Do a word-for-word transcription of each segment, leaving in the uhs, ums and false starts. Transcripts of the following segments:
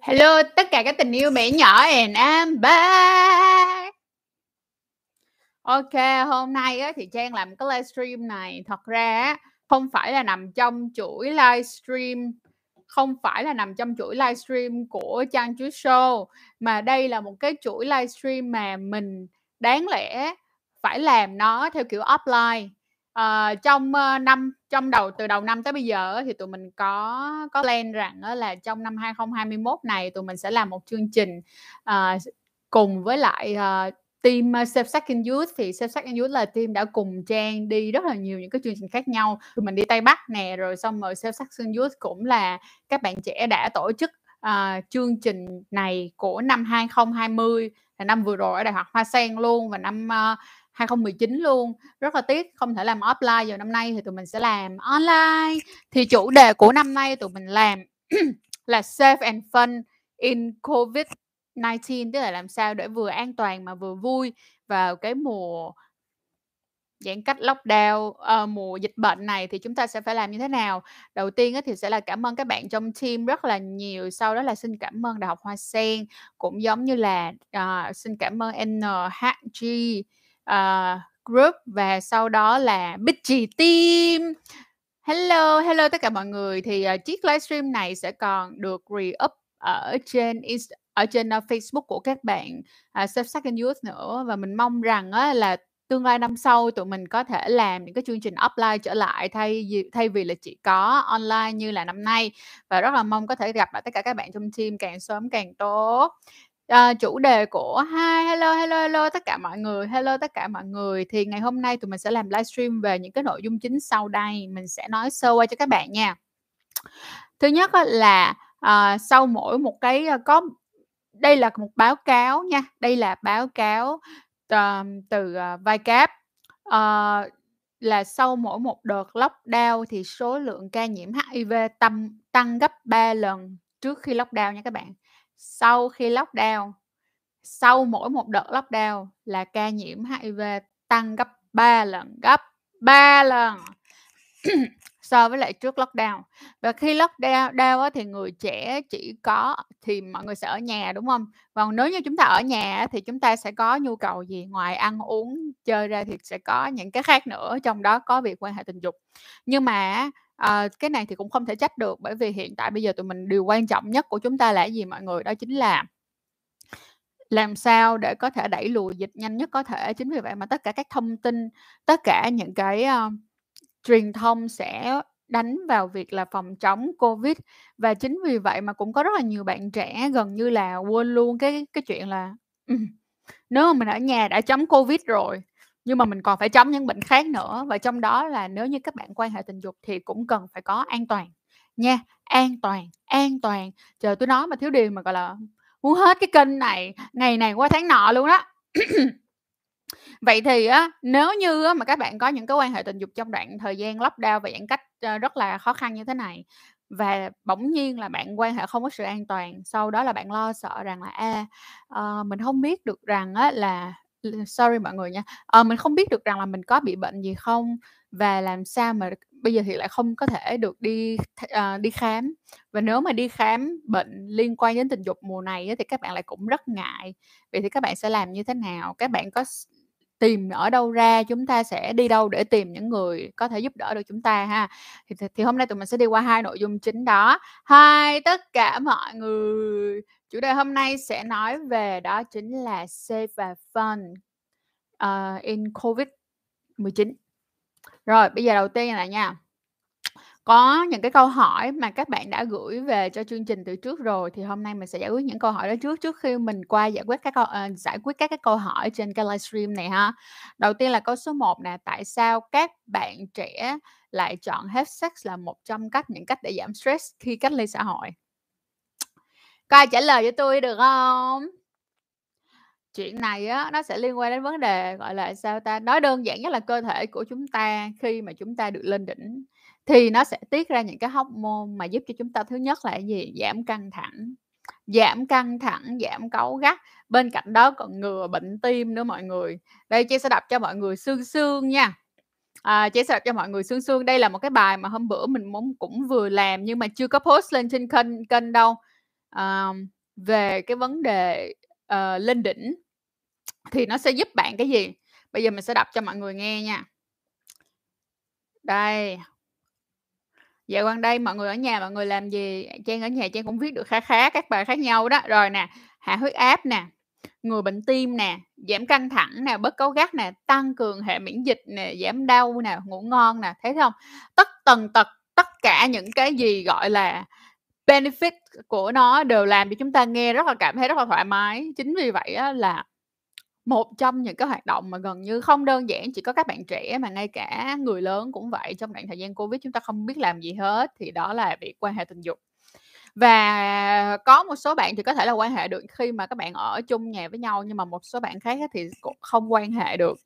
Hello tất cả các tình yêu bé nhỏ, and I'm back. Ok, hôm nay á, thì Trang làm cái livestream này thật ra á, không phải là nằm trong chuỗi livestream, không phải là nằm trong chuỗi livestream của Trang Chu Show, mà đây là một cái chuỗi livestream mà mình đáng lẽ phải làm nó theo kiểu offline. À, trong năm trong đầu từ đầu năm tới bây giờ thì tụi mình có có plan rằng là trong năm hai không hai mốt này tụi mình sẽ làm một chương trình à, cùng với lại à, team Safe Second Youth. Thì Safe Second Youth là team đã cùng Trang đi rất là nhiều những cái chương trình khác nhau. Tụi mình đi Tây Bắc nè, rồi xong rồi Safe Second Youth cũng là các bạn trẻ đã tổ chức à, chương trình này của năm hai không hai không, là năm vừa rồi ở Đại học Hoa Sen luôn, và năm à, hai không một chín luôn. Rất là tiếc không thể làm offline. Giờ năm nay thì tụi mình sẽ làm online. Thì chủ đề của năm nay tụi mình làm là Safe and Fun in Covid mười chín, tức là làm sao để vừa an toàn mà vừa vui vào cái mùa giãn cách lockdown, uh, mùa dịch bệnh này thì chúng ta sẽ phải làm như thế nào. Đầu tiên thì sẽ là cảm ơn các bạn trong team rất là nhiều. Sau đó là xin cảm ơn Đại học Hoa Sen, cũng giống như là uh, xin cảm ơn en hát giê Uh, group, và sau đó là Bitchy Team. Hello, hello tất cả mọi người. Thì uh, chiếc livestream này sẽ còn được re-up ở trên ở trên uh, Facebook của các bạn uh, Safe Second Youth nữa, và mình mong rằng uh, là tương lai năm sau tụi mình có thể làm những cái chương trình offline trở lại thay thay vì là chỉ có online như là năm nay, và rất là mong có thể gặp lại tất cả các bạn trong team càng sớm càng tốt. À, chủ đề của hai hello hello hello tất cả mọi người, hello tất cả mọi người. Thì ngày hôm nay tụi mình sẽ làm livestream về những cái nội dung chính sau đây, mình sẽ nói sơ qua cho các bạn nha. Thứ nhất là à, sau mỗi một cái có đây là một báo cáo nha, đây là báo cáo uh, từ uh, ViCap uh, là sau mỗi một đợt lockdown thì số lượng ca nhiễm hát i vê tăng tăng gấp ba lần trước khi lockdown nha các bạn. Sau khi lockdown, sau mỗi một đợt lockdown là ca nhiễm hát i vê tăng gấp ba lần, gấp ba lần so với lại trước lockdown. Và khi lockdown thì người trẻ chỉ có, thì mọi người sẽ ở nhà đúng không? Còn nếu như chúng ta ở nhà thì chúng ta sẽ có nhu cầu gì? Ngoài ăn uống, chơi ra thì sẽ có những cái khác nữa, trong đó có việc quan hệ tình dục. Nhưng mà à, cái này thì cũng không thể trách được, bởi vì hiện tại bây giờ tụi mình điều quan trọng nhất của chúng ta là gì mọi người? Đó chính là làm sao để có thể đẩy lùi dịch nhanh nhất có thể. Chính vì vậy mà tất cả các thông tin, tất cả những cái uh, truyền thông sẽ đánh vào việc là phòng chống Covid. Và chính vì vậy mà cũng có rất là nhiều bạn trẻ gần như là quên luôn cái, cái chuyện là nếu mà mình ở nhà đã chống Covid rồi, nhưng mà mình còn phải chống những bệnh khác nữa. Và trong đó là nếu như các bạn quan hệ tình dục thì cũng cần phải có an toàn nha. An toàn, an toàn. Trời, tôi nói mà thiếu điều mà gọi là muốn hết cái kênh này, ngày này qua tháng nọ luôn đó. Vậy thì á, nếu như á, mà các bạn có những cái quan hệ tình dục trong đoạn thời gian lockdown và giãn cách rất là khó khăn như thế này, và bỗng nhiên là bạn quan hệ không có sự an toàn, sau đó là bạn lo sợ rằng là à, à, mình không biết được rằng á, là sorry mọi người nha, à, mình không biết được rằng là mình có bị bệnh gì không, và làm sao mà bây giờ thì lại không có thể được đi uh, đi khám. Và nếu mà đi khám bệnh liên quan đến tình dục mùa này thì các bạn lại cũng rất ngại. Vậy thì các bạn sẽ làm như thế nào? Các bạn có tìm ở đâu ra? Chúng ta sẽ đi đâu để tìm những người có thể giúp đỡ được chúng ta ha? Thì, thì, thì hôm nay tụi mình sẽ đi qua hai nội dung chính đó. Hai tất cả mọi người. Chủ đề hôm nay sẽ nói về đó chính là Safe và Fun uh, in Covid mười chín. Rồi, bây giờ đầu tiên là nha, có những cái câu hỏi mà các bạn đã gửi về cho chương trình từ trước rồi, thì hôm nay mình sẽ giải quyết những câu hỏi đó trước trước khi mình qua giải quyết các câu, uh, giải quyết các cái câu hỏi trên cái livestream này ha. Đầu tiên là câu số một nè, tại sao các bạn trẻ lại chọn have sex là một trong cách những cách để giảm stress khi cách ly xã hội? Có ai trả lời cho tôi được không? Chuyện này á, nó sẽ liên quan đến vấn đề gọi là sao ta, nói đơn giản nhất là cơ thể của chúng ta khi mà chúng ta được lên đỉnh thì nó sẽ tiết ra những cái hormone mà giúp cho chúng ta, thứ nhất là gì? Giảm căng thẳng, giảm căng thẳng, giảm cáu gắt. Bên cạnh đó còn ngừa bệnh tim nữa mọi người. Đây chị sẽ đọc cho mọi người sương sương nha. À, chị sẽ đọc cho mọi người sương sương. Đây là một cái bài mà hôm bữa mình muốn cũng vừa làm nhưng mà chưa có post lên trên kênh kênh đâu. uh, về cái vấn đề uh, lên đỉnh thì nó sẽ giúp bạn cái gì? Bây giờ mình sẽ đọc cho mọi người nghe nha. Đây. Dạo gần đây mọi người ở nhà mọi người làm gì? Trang ở nhà Trang cũng viết được khá khá các bài khác nhau đó. Rồi nè, hạ huyết áp nè, người bệnh tim nè, giảm căng thẳng nè, bớt cáu gắt nè, tăng cường hệ miễn dịch nè, giảm đau nè, ngủ ngon nè, thấy không? Tất tần tật tất cả những cái gì gọi là benefit của nó đều làm cho chúng ta nghe rất là cảm thấy rất là thoải mái. Chính vì vậy á, là một trong những cái hoạt động mà gần như không đơn giản chỉ có các bạn trẻ mà ngay cả người lớn cũng vậy. Trong đoạn thời gian Covid chúng ta không biết làm gì hết thì đó là việc quan hệ tình dục. Và có một số bạn thì có thể là quan hệ được khi mà các bạn ở chung nhà với nhau, nhưng mà một số bạn khác thì cũng không quan hệ được.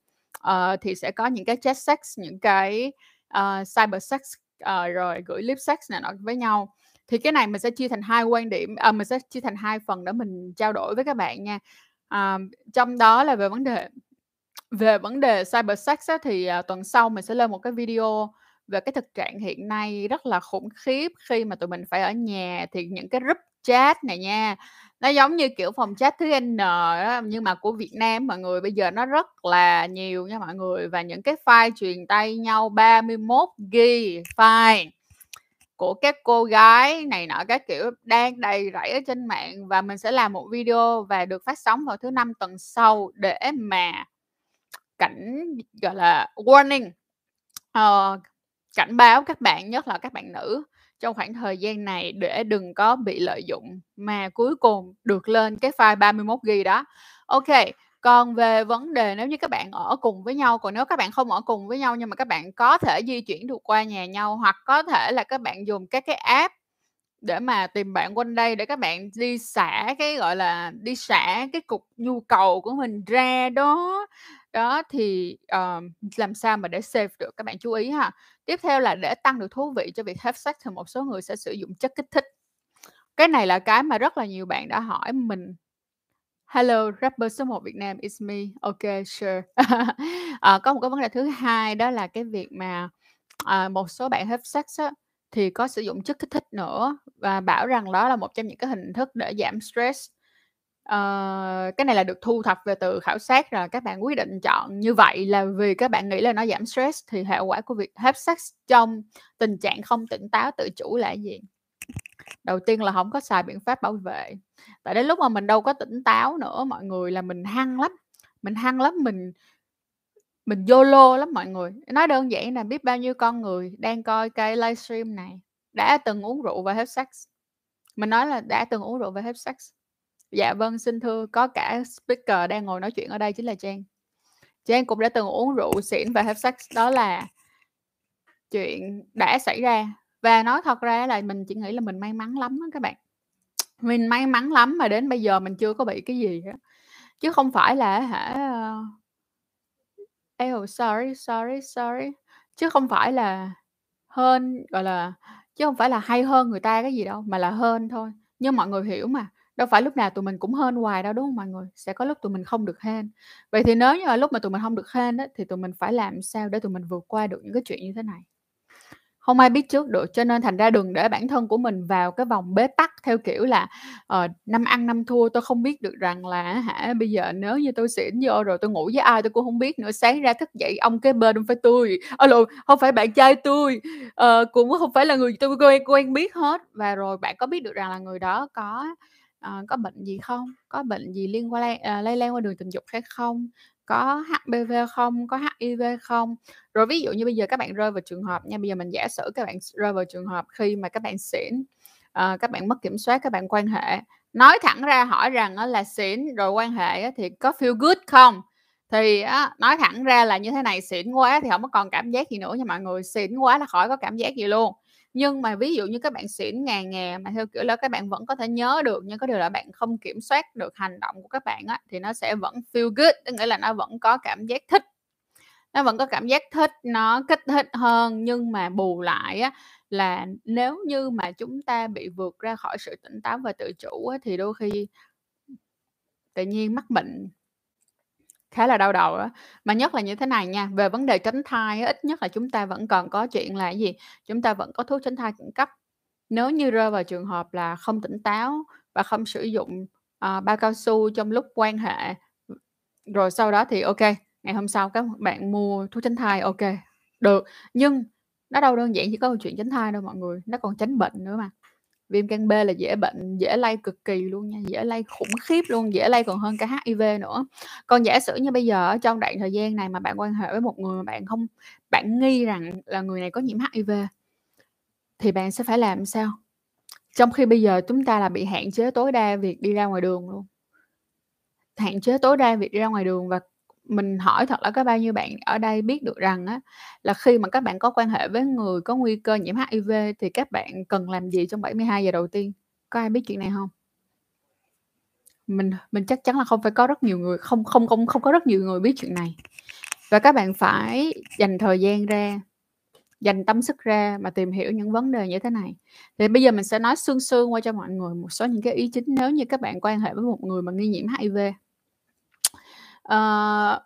Uh, thì sẽ có những cái chat sex, những cái uh, cyber sex, uh, rồi gửi clip sex này nọ với nhau. Thì cái này mình sẽ chia thành hai quan điểm, uh, mình sẽ chia thành hai phần để mình trao đổi với các bạn nha. À, trong đó là về vấn đề về vấn đề cyber sex á, thì à, tuần sau mình sẽ lên một cái video về cái thực trạng hiện nay rất là khủng khiếp khi mà tụi mình phải ở nhà. Thì những cái group chat này nha, nó giống như kiểu phòng chat thứ N đó, nhưng mà của Việt Nam mọi người. Bây giờ nó rất là nhiều nha mọi người, và những cái file truyền tay nhau ba mươi mốt gi-ga-bai file của các cô gái này nọ các kiểu đang đầy rẫy ở trên mạng. Và mình sẽ làm một video và được phát sóng vào thứ năm tuần sau để mà cảnh gọi là warning, uh, cảnh báo các bạn, nhất là các bạn nữ trong khoảng thời gian này để đừng có bị lợi dụng mà cuối cùng được lên cái file ba mươi mốt gi-ga-bai đó. Ok. Còn về vấn đề nếu như các bạn ở cùng với nhau, còn nếu các bạn không ở cùng với nhau nhưng mà các bạn có thể di chuyển được qua nhà nhau, hoặc có thể là các bạn dùng các cái app để mà tìm bạn quanh đây để các bạn đi xả cái gọi là đi xả cái cục nhu cầu của mình ra đó. Đó thì uh, làm sao mà để save được, các bạn chú ý ha. Tiếp theo là để tăng được thú vị cho việc have sex thì một số người sẽ sử dụng chất kích thích. Cái này là cái mà rất là nhiều bạn đã hỏi mình. Hello, rapper số một Việt Nam, it's me. Ok, sure. à, có một cái vấn đề thứ hai đó là cái việc mà à, một số bạn have sex á, thì có sử dụng chất kích thích nữa, và bảo rằng đó là một trong những cái hình thức để giảm stress. À, cái này là được thu thập về từ khảo sát rồi. Các bạn quyết định chọn như vậy là vì các bạn nghĩ là nó giảm stress. Thì hiệu quả của việc have sex trong tình trạng không tỉnh táo tự chủ là gì? Đầu tiên là không có xài biện pháp bảo vệ. Tại đến lúc mà mình đâu có tỉnh táo nữa mọi người, là mình hăng lắm. Mình hăng lắm, mình mình YOLO lắm mọi người. Nói đơn giản là biết bao nhiêu con người đang coi cái livestream này đã từng uống rượu và have sex. Mình nói là đã từng uống rượu và have sex. Dạ vâng, xin thưa, có cả speaker đang ngồi nói chuyện ở đây chính là Trang. Trang cũng đã từng uống rượu xỉn và have sex. Đó là chuyện đã xảy ra. Và nói thật ra là mình chỉ nghĩ là mình may mắn lắm đó các bạn. Mình may mắn lắm mà đến bây giờ mình chưa có bị cái gì hết. Chứ không phải là hả oh, sorry, sorry, sorry. Chứ không phải là hơn gọi là chứ không phải là hay hơn người ta cái gì đâu, mà là hơn thôi. Nhưng mọi người hiểu mà, đâu phải lúc nào tụi mình cũng hên hoài đâu đúng không mọi người? Sẽ có lúc tụi mình không được hên. Vậy thì nếu như là lúc mà tụi mình không được hên đó, thì tụi mình phải làm sao để tụi mình vượt qua được những cái chuyện như thế này? Không ai biết trước được, cho nên thành ra đừng để bản thân của mình vào cái vòng bế tắc theo kiểu là uh, năm ăn năm thua. Tôi không biết được rằng là hả bây giờ nếu như tôi xỉn vô rồi tôi ngủ với ai tôi cũng không biết nữa. Sáng ra thức dậy ông kế bên không phải tôi, alo không phải bạn trai tôi, uh, cũng không phải là người tôi quen, quen biết hết. Và rồi bạn có biết được rằng là người đó có uh, có bệnh gì không, có bệnh gì liên quan uh, lây lan qua đường tình dục hay không, có hát pê vê không, có hát i vê không. Rồi ví dụ như bây giờ các bạn rơi vào trường hợp nha, bây giờ mình giả sử các bạn rơi vào trường hợp khi mà các bạn xỉn, uh, các bạn mất kiểm soát, các bạn quan hệ. Nói thẳng ra hỏi rằng uh, là xỉn rồi quan hệ uh, thì có feel good không? Thì uh, nói thẳng ra là như thế này, xỉn quá thì không có còn cảm giác gì nữa nha mọi người. Xỉn quá là khỏi có cảm giác gì luôn. Nhưng mà ví dụ như các bạn xỉn ngà ngà mà theo kiểu là các bạn vẫn có thể nhớ được, nhưng có điều là bạn không kiểm soát được hành động của các bạn á, thì nó sẽ vẫn feel good, tức nghĩa là nó vẫn có cảm giác thích, nó vẫn có cảm giác thích, nó kích thích hơn. Nhưng mà bù lại á, là nếu như mà chúng ta bị vượt ra khỏi sự tỉnh táo và tự chủ á, thì đôi khi tự nhiên mắc bệnh khá là đau đầu đó. Mà nhất là như thế này nha, về vấn đề tránh thai ít nhất là chúng ta vẫn còn có chuyện là gì, chúng ta vẫn có thuốc tránh thai khẩn cấp. Nếu như rơi vào trường hợp là không tỉnh táo, và không sử dụng uh, bao cao su trong lúc quan hệ. Rồi sau đó thì ok, ngày hôm sau các bạn mua thuốc tránh thai, ok, được. Nhưng nó đâu đơn giản chỉ có chuyện tránh thai đâu mọi người, nó còn tránh bệnh nữa mà. Viêm gan B là dễ bệnh, dễ lây cực kỳ luôn nha, dễ lây khủng khiếp luôn, dễ lây còn hơn cả hát i vê nữa. Còn giả sử như bây giờ trong đoạn thời gian này mà bạn quan hệ với một người mà bạn không, bạn nghi rằng là người này có nhiễm hát i vê, thì bạn sẽ phải làm sao? Trong khi bây giờ chúng ta là bị hạn chế tối đa việc đi ra ngoài đường luôn, hạn chế tối đa việc đi ra ngoài đường. Và mình hỏi thật là có bao nhiêu bạn ở đây biết được rằng á, là khi mà các bạn có quan hệ với người có nguy cơ nhiễm hát i vê thì các bạn cần làm gì trong bảy mươi hai giờ đầu tiên? Có ai biết chuyện này không? Mình mình chắc chắn là không phải có rất nhiều người, không không không không có rất nhiều người biết chuyện này. Và các bạn phải dành thời gian ra, dành tâm sức ra mà tìm hiểu những vấn đề như thế này. Thì bây giờ mình sẽ nói sương sương qua cho mọi người một số những cái ý chính nếu như các bạn quan hệ với một người mà nghi nhiễm hát i vê. Uh,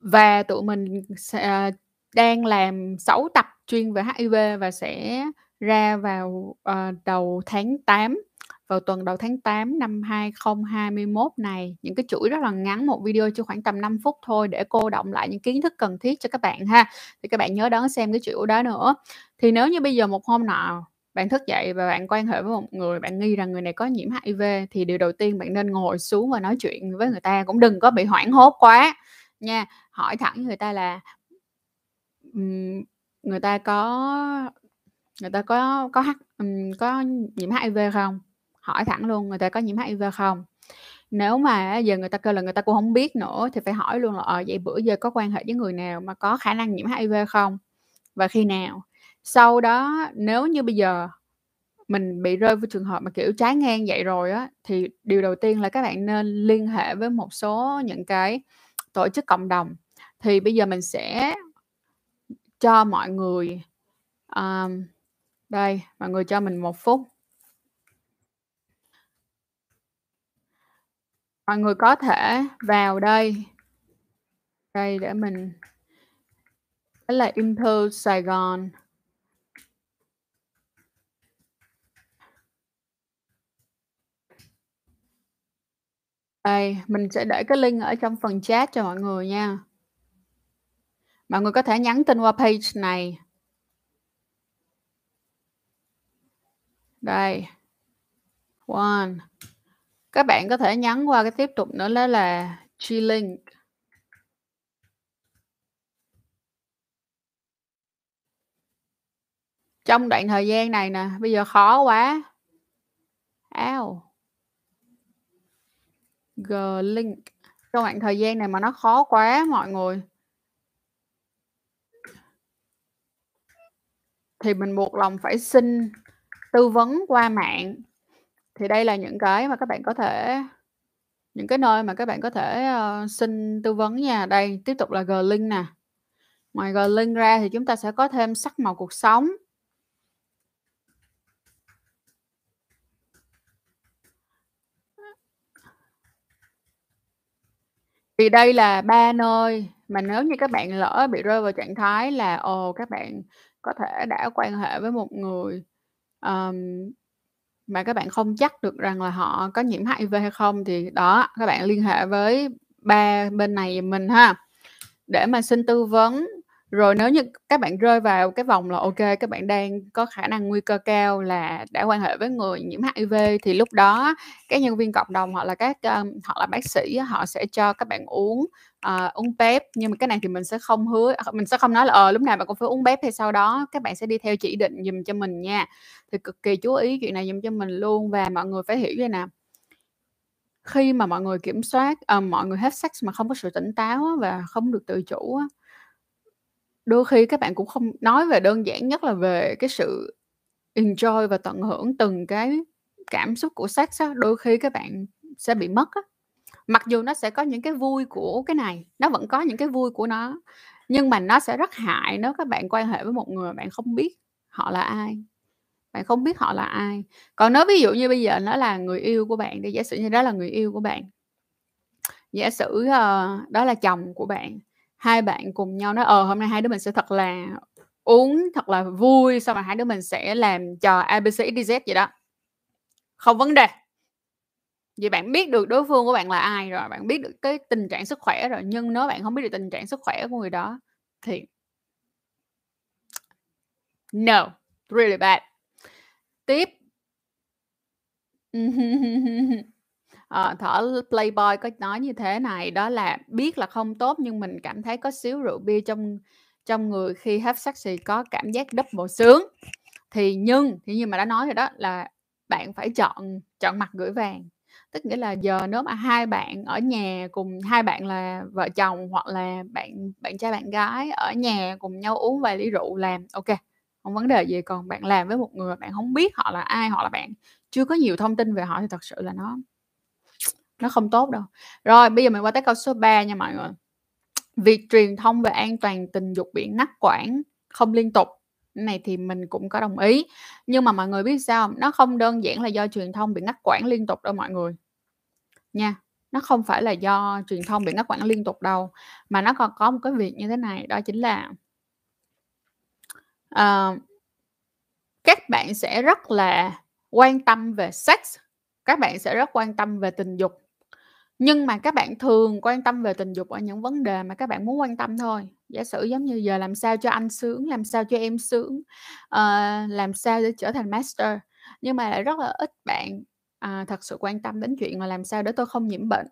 và tụi mình sẽ, uh, đang làm sáu tập chuyên về hát i vê và sẽ ra vào uh, đầu tháng tám, vào tuần đầu tháng tám năm hai không hai mốt này. Những cái chuỗi rất là ngắn, một video chỉ khoảng tầm năm phút thôi, để cô động lại những kiến thức cần thiết cho các bạn ha. Thì các bạn nhớ đón xem cái chuỗi đó nữa. Thì nếu như bây giờ một hôm nào bạn thức dậy và bạn quan hệ với một người, bạn nghi rằng người này có nhiễm hát i vê, thì điều đầu tiên bạn nên ngồi xuống và nói chuyện với người ta. Cũng đừng có bị hoảng hốt quá nha. Hỏi thẳng người ta là um, người ta có người ta có có um, có nhiễm hát i vê không? Hỏi thẳng luôn, người ta có nhiễm hát i vê không? Nếu mà giờ người ta kêu là người ta cũng không biết nữa thì phải hỏi luôn là ờ, vậy bữa giờ có quan hệ với người nào mà có khả năng nhiễm hát i vê không? Và khi nào? Sau đó nếu như bây giờ mình bị rơi vào trường hợp mà kiểu trái ngang vậy rồi á, thì điều đầu tiên là các bạn nên liên hệ với một số những cái tổ chức cộng đồng. Thì bây giờ mình sẽ cho mọi người um, đây, mọi người cho mình một phút. Mọi người có thể vào đây đây để mình, đó là Interscigon. Đây, mình sẽ để cái link ở trong phần chat cho mọi người nha. Mọi người có thể nhắn tin qua page này. Đây. One. Các bạn có thể nhắn qua cái tiếp tục nữa đó là G-Link. Trong đoạn thời gian này nè, bây giờ khó quá. Ow. G-Link. Trong đoạn thời gian này mà nó khó quá mọi người, thì mình buộc lòng phải xin tư vấn qua mạng. Thì đây là những cái mà các bạn có thể, những cái nơi mà các bạn có thể uh, xin tư vấn nha. Đây, tiếp tục là G-Link nè. Ngoài G-Link ra thì chúng ta sẽ có thêm Sắc Màu Cuộc Sống. Thì đây là ba nơi mà nếu như các bạn lỡ bị rơi vào trạng thái là ồ các bạn có thể đã quan hệ với một người um, mà các bạn không chắc được rằng là họ có nhiễm hát i vê hay không, thì đó, các bạn liên hệ với ba bên này mình ha, để mà xin tư vấn. Rồi nếu như các bạn rơi vào cái vòng là ok các bạn đang có khả năng nguy cơ cao là đã quan hệ với người nhiễm hát i vê, thì lúc đó các nhân viên cộng đồng hoặc là các um, hoặc là bác sĩ họ sẽ cho các bạn uống uh, uống pep. Nhưng mà cái này thì mình sẽ không hứa, mình sẽ không nói là ờ lúc nào bạn cũng phải uống pep hay sau đó các bạn sẽ đi theo chỉ định dùm cho mình nha. Thì cực kỳ chú ý chuyện này dùm cho mình luôn. Và mọi người phải hiểu như nào, khi mà mọi người kiểm soát uh, mọi người hết sex mà không có sự tỉnh táo và không được tự chủ, đôi khi các bạn cũng không nói về đơn giản nhất là về cái sự enjoy và tận hưởng từng cái cảm xúc của sex đó. Đôi khi các bạn sẽ bị mất đó. Mặc dù nó sẽ có những cái vui của cái này, nó vẫn có những cái vui của nó, nhưng mà nó sẽ rất hại nếu các bạn quan hệ với một người bạn không biết họ là ai. Bạn không biết họ là ai. Còn nếu ví dụ như bây giờ nó là người yêu của bạn đi, giả sử như đó là người yêu của bạn, giả sử uh, đó là chồng của bạn, hai bạn cùng nhau nói ờ hôm nay hai đứa mình sẽ thật là uống thật là vui, xong rồi hai đứa mình sẽ làm trò a bê xê ích đê zét vậy đó. không vấn đề. Vì bạn biết được đối phương của bạn là ai rồi, bạn biết được cái tình trạng sức khỏe rồi. Nhưng nếu bạn không biết được tình trạng sức khỏe của người đó thì no, really bad. Tiếp. À, Thở Playboy có nói như thế này, đó là biết là không tốt nhưng mình cảm thấy có xíu rượu bia trong trong người khi hấp sắc thì có cảm giác double sướng. Thì nhưng thì như mà đã nói rồi đó, là bạn phải chọn chọn mặt gửi vàng. Tức nghĩa là giờ nếu mà hai bạn ở nhà cùng, hai bạn là vợ chồng hoặc là bạn bạn trai bạn gái ở nhà cùng nhau uống vài ly rượu làm ok, không vấn đề gì. Còn bạn làm với một người bạn không biết họ là ai, họ là bạn chưa có nhiều thông tin về họ thì thật sự là nó nó không tốt đâu. Rồi bây giờ mình qua tới câu số ba nha mọi người. Việc truyền thông về an toàn tình dục bị ngắt quãng không liên tục này thì mình cũng có đồng ý. Nhưng mà mọi người biết sao, nó không đơn giản là do truyền thông bị ngắt quãng liên tục đâu mọi người nha. Nó không phải là do truyền thông bị ngắt quãng liên tục đâu, mà nó còn có một cái việc như thế này. Đó chính là uh, các bạn sẽ rất là quan tâm về sex, các bạn sẽ rất quan tâm về tình dục, nhưng mà các bạn thường quan tâm về tình dục ở những vấn đề mà các bạn muốn quan tâm thôi. Giả sử giống như giờ làm sao cho anh sướng, làm sao cho em sướng, uh, làm sao để trở thành master. Nhưng mà lại rất là ít bạn uh, thật sự quan tâm đến chuyện là làm sao để tôi không nhiễm bệnh,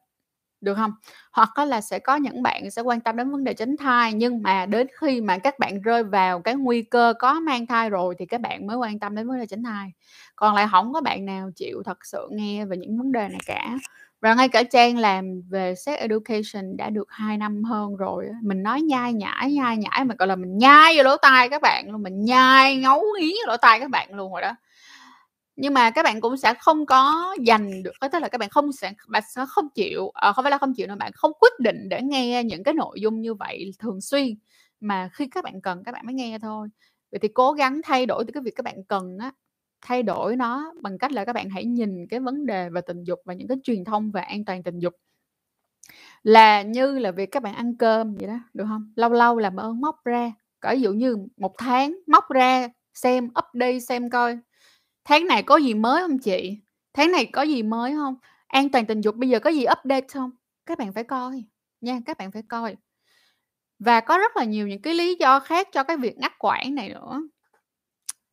được không? Hoặc là sẽ có những bạn sẽ quan tâm đến vấn đề tránh thai, nhưng mà đến khi mà các bạn rơi vào cái nguy cơ có mang thai rồi thì các bạn mới quan tâm đến vấn đề tránh thai. Còn lại không có bạn nào chịu thật sự nghe về những vấn đề này cả. Rồi ngay cả Trang làm về sex education đã được hai năm hơn rồi, mình nói nhai nhãi nhai nhãi mà gọi là mình nhai vô lỗ tai các bạn luôn, mình nhai ngấu nghiến vô lỗ tai các bạn luôn rồi đó. Nhưng mà các bạn cũng sẽ không có dành được, tức là các bạn không sẽ bạn sẽ không chịu, không phải là không chịu mà bạn không quyết định để nghe những cái nội dung như vậy thường xuyên, mà khi các bạn cần các bạn mới nghe thôi. Vậy thì cố gắng thay đổi từ cái việc các bạn cần á, thay đổi nó bằng cách là các bạn hãy nhìn cái vấn đề về tình dục và những cái truyền thông về an toàn tình dục là như là việc các bạn ăn cơm vậy đó, được không? Lâu lâu làm ơn móc ra, cỡ dụ như một tháng móc ra xem update xem coi tháng này có gì mới không chị, tháng này có gì mới không, an toàn tình dục bây giờ có gì update không. Các bạn phải coi nha, các bạn phải coi. Và có rất là nhiều những cái lý do khác cho cái việc ngắt quãng này nữa,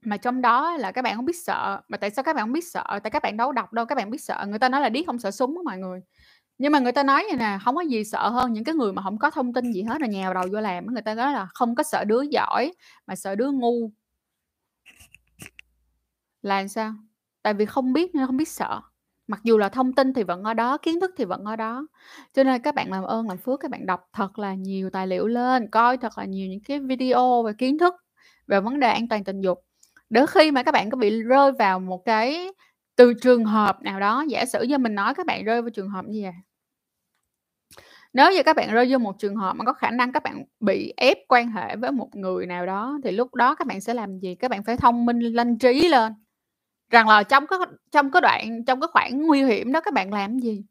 mà trong đó là các bạn không biết sợ. Mà tại sao các bạn không biết sợ? Tại các bạn đâu đọc đâu, các bạn biết sợ. Người ta nói là điếc không sợ súng đó mọi người, nhưng mà người ta nói vậy nè, không có gì sợ hơn những cái người mà không có thông tin gì hết là nhào đầu vô làm. Người ta nói là không có sợ đứa giỏi mà sợ đứa ngu. Là sao? Tại vì không biết nên không biết sợ. Mặc dù là thông tin thì vẫn ở đó, kiến thức thì vẫn ở đó. Cho nên các bạn làm ơn làm phước, các bạn đọc thật là nhiều tài liệu lên, coi thật là nhiều những cái video về kiến thức về vấn đề an toàn tình dục. Để khi mà các bạn có bị rơi vào một cái từ trường hợp nào đó, giả sử như mình nói các bạn rơi vào trường hợp như vậy, nếu như các bạn rơi vô một trường hợp mà có khả năng các bạn bị ép quan hệ với một người nào đó, thì lúc đó các bạn sẽ làm gì? Các bạn phải thông minh lanh trí lên rằng là trong cái trong cái đoạn trong cái khoảng nguy hiểm đó các bạn làm gì,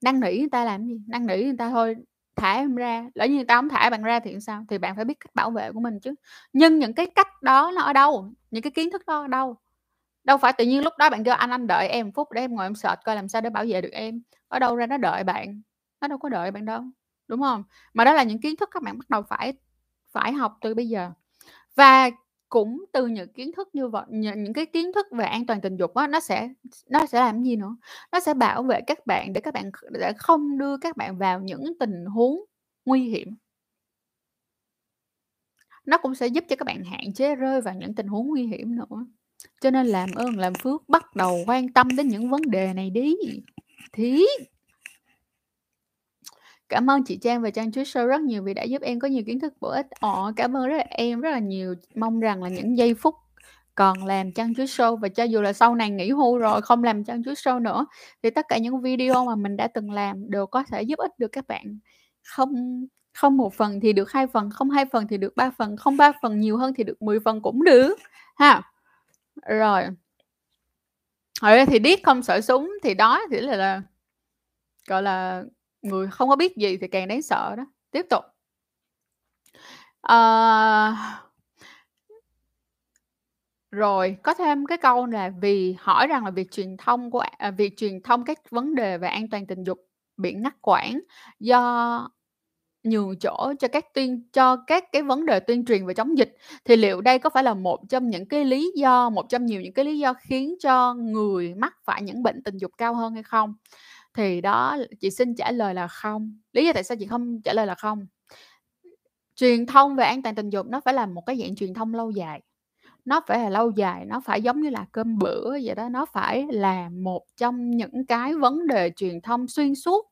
năn nỉ người ta làm gì, năn nỉ người ta thôi thả em ra. Lỡ như người ta không thả bạn ra thì sao? Thì bạn phải biết cách bảo vệ của mình chứ. Nhưng những cái cách đó nó ở đâu, những cái kiến thức đó ở đâu? Đâu phải tự nhiên lúc đó bạn kêu anh anh đợi em một phút để em ngồi em search coi làm sao để bảo vệ được em. Ở đâu ra nó đợi bạn? Nó đâu có đợi bạn đâu, đúng không? Mà đó là những kiến thức các bạn bắt đầu phải phải học từ bây giờ. Và cũng từ những kiến thức như vậy, những cái kiến thức về an toàn tình dục đó, nó sẽ nó sẽ làm gì nữa? Nó sẽ bảo vệ các bạn để các bạn để không đưa các bạn vào những tình huống nguy hiểm. Nó cũng sẽ giúp cho các bạn hạn chế rơi vào những tình huống nguy hiểm nữa. Cho nên làm ơn làm phước bắt đầu quan tâm đến những vấn đề này đi. Thì cảm ơn chị Trang và Trang Chu Show rất nhiều vì đã giúp em có nhiều kiến thức bổ ích. Ồ, cảm ơn rất là em rất là nhiều. Mong rằng là những giây phút còn làm Trang Chu Show, và cho dù là sau này nghỉ hưu rồi không làm Trang Chu Show nữa, thì tất cả những video mà mình đã từng làm đều có thể giúp ích được các bạn. Không không một phần thì được hai phần, không hai phần thì được ba phần, không ba phần nhiều hơn thì được mười phần cũng được ha. Rồi. Rồi thì điếc không sợ súng thì đó thì là, là gọi là người không có biết gì thì càng đáng sợ đó. Tiếp tục. À, Rồi có thêm cái câu là vì hỏi rằng là việc truyền thông của à, việc truyền thông các vấn đề về an toàn tình dục bị ngắt quãng do nhường chỗ cho các tuyên cho các cái vấn đề tuyên truyền về chống dịch, thì liệu đây có phải là một trong những cái lý do, một trong nhiều những cái lý do khiến cho người mắc phải những bệnh tình dục cao hơn hay không? Thì đó, chị xin trả lời là không. Lý do tại sao chị không trả lời là không? Truyền thông về an toàn tình dục nó phải là một cái dạng truyền thông lâu dài. Nó phải là lâu dài, nó phải giống như là cơm bữa vậy đó. Nó phải là một trong những cái vấn đề truyền thông xuyên suốt.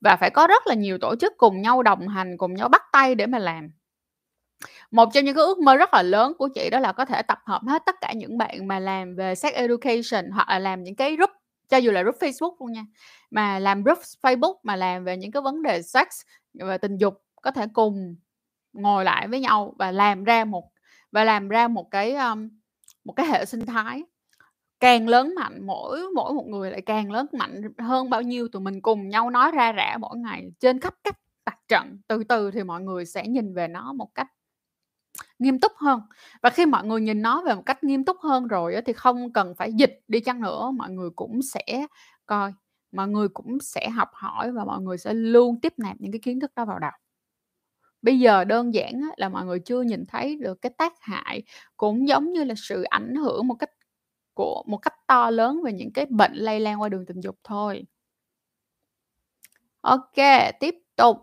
Và phải có rất là nhiều tổ chức cùng nhau đồng hành, cùng nhau bắt tay để mà làm. Một trong những cái ước mơ rất là lớn của chị đó là có thể tập hợp hết tất cả những bạn mà làm về sex education, hoặc là làm những cái group, cho dù là group Facebook luôn nha, mà làm group Facebook mà làm về những cái vấn đề sex và tình dục, có thể cùng ngồi lại với nhau và làm ra một và làm ra một cái một cái hệ sinh thái càng lớn mạnh, mỗi mỗi một người lại càng lớn mạnh hơn bao nhiêu, tụi mình cùng nhau nói ra rã mỗi ngày trên khắp các mặt trận, từ từ thì mọi người sẽ nhìn về nó một cách nghiêm túc hơn. Và khi mọi người nhìn nó về một cách nghiêm túc hơn rồi thì không cần phải dịch đi chăng nữa, mọi người cũng sẽ coi, mọi người cũng sẽ học hỏi và mọi người sẽ luôn tiếp nạp những cái kiến thức đó vào đầu. Bây giờ đơn giản là mọi người chưa nhìn thấy được cái tác hại, cũng giống như là sự ảnh hưởng một cách của một cách to lớn về những cái bệnh lây lan qua đường tình dục thôi. Ok, tiếp tục.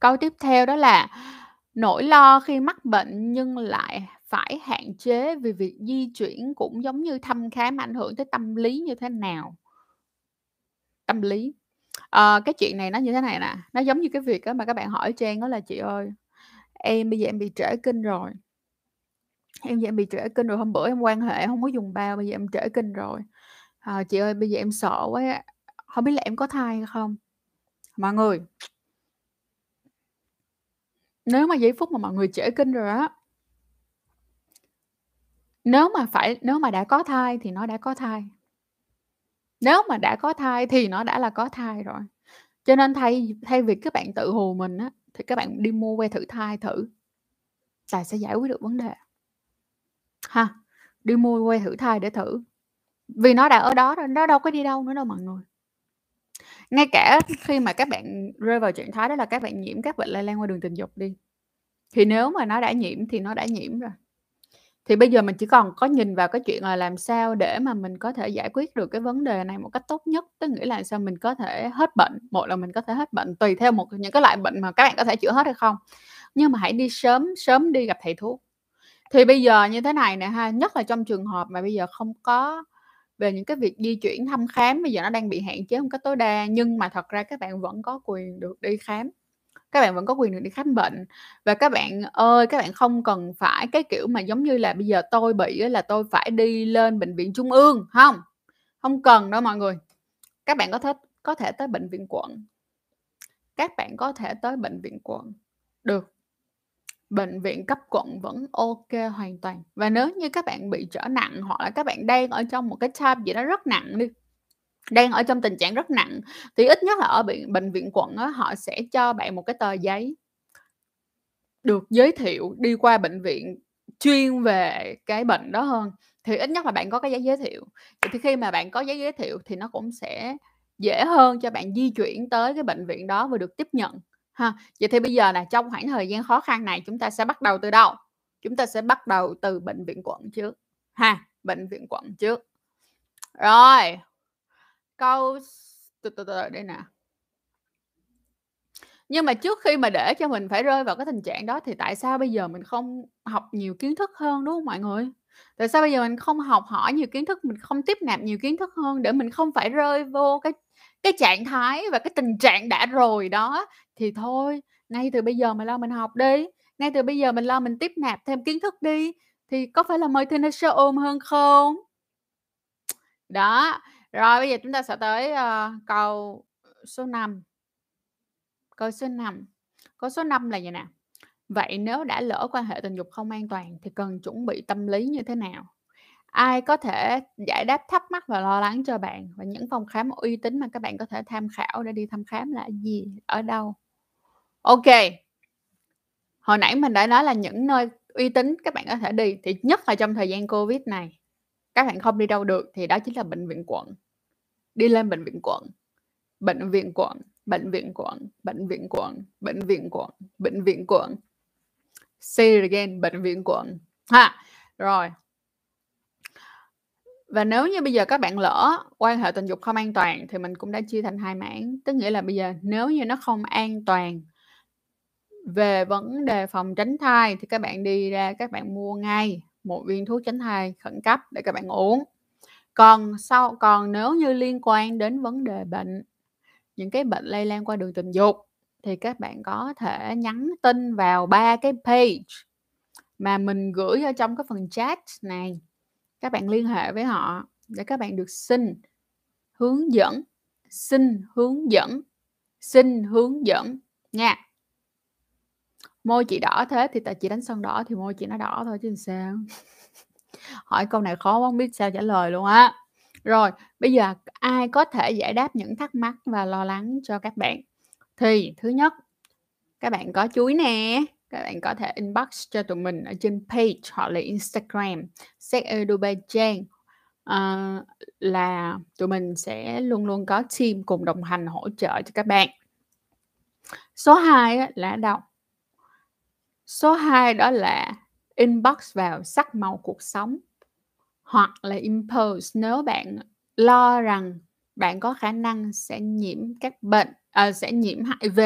Câu tiếp theo đó là nỗi lo khi mắc bệnh nhưng lại phải hạn chế vì việc di chuyển cũng giống như thăm khám, ảnh hưởng tới tâm lý như thế nào? Tâm lý. À, cái chuyện này nó như thế này nè. Nó giống như cái việc đó mà các bạn hỏi Trang, đó là chị ơi, em bây giờ em bị trễ kinh rồi. Em giờ em bị trễ kinh rồi, hôm bữa em quan hệ không có dùng bao, bây giờ em trễ kinh rồi. À, chị ơi bây giờ em sợ quá, không biết là em có thai hay không. Mọi người, nếu mà giây phút mà mọi người trễ kinh rồi á, nếu mà phải nếu mà đã có thai thì nó đã có thai. Nếu mà đã có thai thì nó đã là có thai rồi. Cho nên thay thay vì các bạn tự hù mình á, thì các bạn đi mua que thử thai thử là sẽ giải quyết được vấn đề. Ha, đi mua que thử thai để thử. Vì nó đã ở đó rồi, nó đâu có đi đâu nữa đâu mọi người. Ngay cả khi mà các bạn rơi vào trạng thái đó là các bạn nhiễm các bệnh lây lan qua đường tình dục đi, thì nếu mà nó đã nhiễm thì nó đã nhiễm rồi. Thì bây giờ mình chỉ còn có nhìn vào cái chuyện là làm sao để mà mình có thể giải quyết được cái vấn đề này một cách tốt nhất. Tức nghĩa là sao mình có thể hết bệnh. Một là mình có thể hết bệnh tùy theo một những cái loại bệnh mà các bạn có thể chữa hết hay không. Nhưng mà hãy đi sớm, sớm đi gặp thầy thuốc. Thì bây giờ như thế này nè ha, nhất là trong trường hợp mà bây giờ không có về những cái việc di chuyển thăm khám, bây giờ nó đang bị hạn chế một cách tối đa, nhưng mà thật ra các bạn vẫn có quyền được đi khám. Các bạn vẫn có quyền được đi khám bệnh. Và các bạn ơi, các bạn không cần phải cái kiểu mà giống như là bây giờ tôi bị là tôi phải đi lên bệnh viện trung ương. Không, không cần đâu mọi người. Các bạn có thể, có thể tới bệnh viện quận. Các bạn có thể tới bệnh viện quận. Được. Bệnh viện cấp quận vẫn ok hoàn toàn. Và nếu như các bạn bị trở nặng, hoặc là các bạn đang ở trong một cái type gì đó rất nặng đi, đang ở trong tình trạng rất nặng, thì ít nhất là ở bệnh viện quận đó, họ sẽ cho bạn một cái tờ giấy được giới thiệu đi qua bệnh viện chuyên về cái bệnh đó hơn. Thì ít nhất là bạn có cái giấy giới thiệu. Thì khi mà bạn có giấy giới thiệu thì nó cũng sẽ dễ hơn cho bạn di chuyển tới cái bệnh viện đó và được tiếp nhận. Ha. Vậy thì bây giờ là trong khoảng thời gian khó khăn này chúng ta sẽ bắt đầu từ đâu? Chúng ta sẽ bắt đầu từ bệnh viện quận trước. Ha, bệnh viện quận trước. Rồi. Câu từ từ từ đây nè. Nhưng mà trước khi mà để cho mình phải rơi vào cái tình trạng đó thì tại sao bây giờ mình không học nhiều kiến thức hơn, đúng không mọi người? Tại sao bây giờ mình không học hỏi nhiều kiến thức, mình không tiếp nạp nhiều kiến thức hơn để mình không phải rơi vô cái cái trạng thái và cái tình trạng đã rồi đó? Thì thôi, ngay từ bây giờ mình lo mình học đi, ngay từ bây giờ mình lo mình tiếp nạp thêm kiến thức đi, thì có phải là mời thêm nó sẽ ôm hơn không? Đó. Rồi bây giờ chúng ta sẽ tới uh, câu số năm. Câu số năm. Câu số năm là vậy nè. Vậy nếu đã lỡ quan hệ tình dục không an toàn thì cần chuẩn bị tâm lý như thế nào? Ai có thể giải đáp thắc mắc và lo lắng cho bạn? Và những phòng khám uy tín mà các bạn có thể tham khảo để đi thăm khám là gì? Ở đâu? Ok. Hồi nãy mình đã nói là những nơi uy tín các bạn có thể đi, thì nhất là trong thời gian Covid này các bạn không đi đâu được thì đó chính là bệnh viện quận. Đi lên bệnh viện quận, bệnh viện quận, bệnh viện quận, bệnh viện quận, bệnh viện quận, bệnh viện quận. Say it again, bệnh viện quận. Ha, rồi. Và nếu như bây giờ các bạn lỡ quan hệ tình dục không an toàn thì mình cũng đã chia thành hai mảng. Tức nghĩa là bây giờ nếu như nó không an toàn về vấn đề phòng tránh thai thì các bạn đi ra các bạn mua ngay một viên thuốc tránh thai khẩn cấp để các bạn uống. Còn sau còn nếu như liên quan đến vấn đề bệnh, những cái bệnh lây lan qua đường tình dục thì các bạn có thể nhắn tin vào ba cái page mà mình gửi ở trong cái phần chat này. Các bạn liên hệ với họ để các bạn được xin hướng dẫn, xin hướng dẫn, xin hướng dẫn nha. Môi chị đỏ thế thì tại chị đánh son đỏ thì môi chị nó đỏ thôi chứ sao. Hỏi câu này khó quá không biết sao trả lời luôn á. Rồi, bây giờ ai có thể giải đáp những thắc mắc và lo lắng cho các bạn? Thì thứ nhất, các bạn có chuối nè. Các bạn có thể inbox cho tụi mình ở trên page hoặc là Instagram Set Edu Bay Trang, à, là tụi mình sẽ luôn luôn có team cùng đồng hành hỗ trợ cho các bạn. Số hai là đọc. Số hai đó là inbox vào Sắc Màu Cuộc Sống hoặc là Impulse nếu bạn lo rằng bạn có khả năng sẽ nhiễm các bệnh, à, sẽ nhiễm H I V,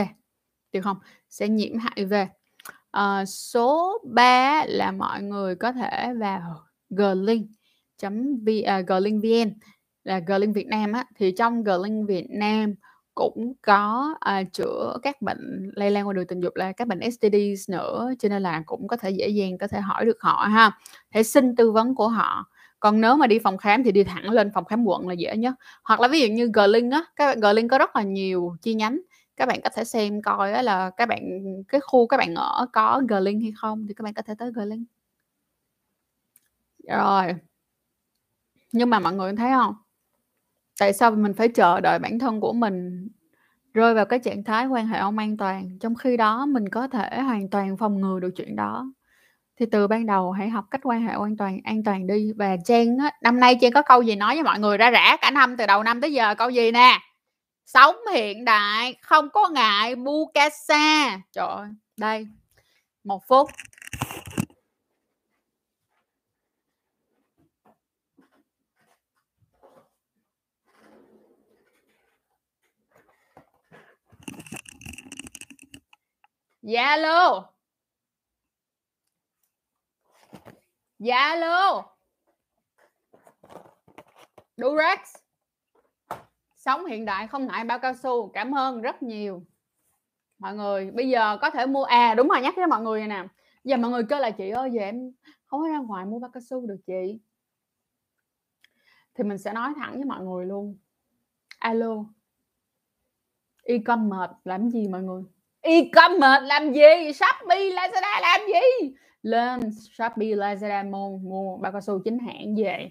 được không? Sẽ nhiễm H I V. À, số ba là mọi người có thể vào G-Link chấm vê en là G-Link Việt Nam á, thì trong G-Link Việt Nam cũng có à, chữa các bệnh lây lan qua đường tình dục là các bệnh S T D s nữa, cho nên là cũng có thể dễ dàng có thể hỏi được họ ha, để xin tư vấn của họ. Còn nếu mà đi phòng khám thì đi thẳng lên phòng khám quận là dễ nhất, hoặc là ví dụ như G-Link á, các G-Link có rất là nhiều chi nhánh. Các bạn có thể xem coi đó là các bạn cái khu các bạn ở có G-Link hay không thì các bạn có thể tới G-Link. Rồi. Nhưng mà mọi người thấy không? Tại sao mình phải chờ đợi bản thân của mình rơi vào cái trạng thái quan hệ không an toàn, trong khi đó mình có thể hoàn toàn phòng ngừa được chuyện đó. Thì từ ban đầu hãy học cách quan hệ an toàn an toàn đi. Và Trang á, năm nay Trang có câu gì nói với mọi người ra rã cả năm từ đầu năm tới giờ, câu gì nè? Sống hiện đại, không có ngại Bukasa. Trời ơi, đây. Một phút. Zalo. Zalo. Durex. Sống hiện đại không ngại bao cao su. Cảm ơn rất nhiều mọi người. Bây giờ có thể mua, à đúng rồi, nhắc với mọi người nè, giờ mọi người kêu là chị ơi giờ em không có ra ngoài mua bao cao su được chị, thì mình sẽ nói thẳng với mọi người luôn. Alo, e-commerce làm gì mọi người? E-commerce làm gì? Shopee, Lazada làm gì? Lên Shopee, Lazada mua, mua bao cao su chính hãng về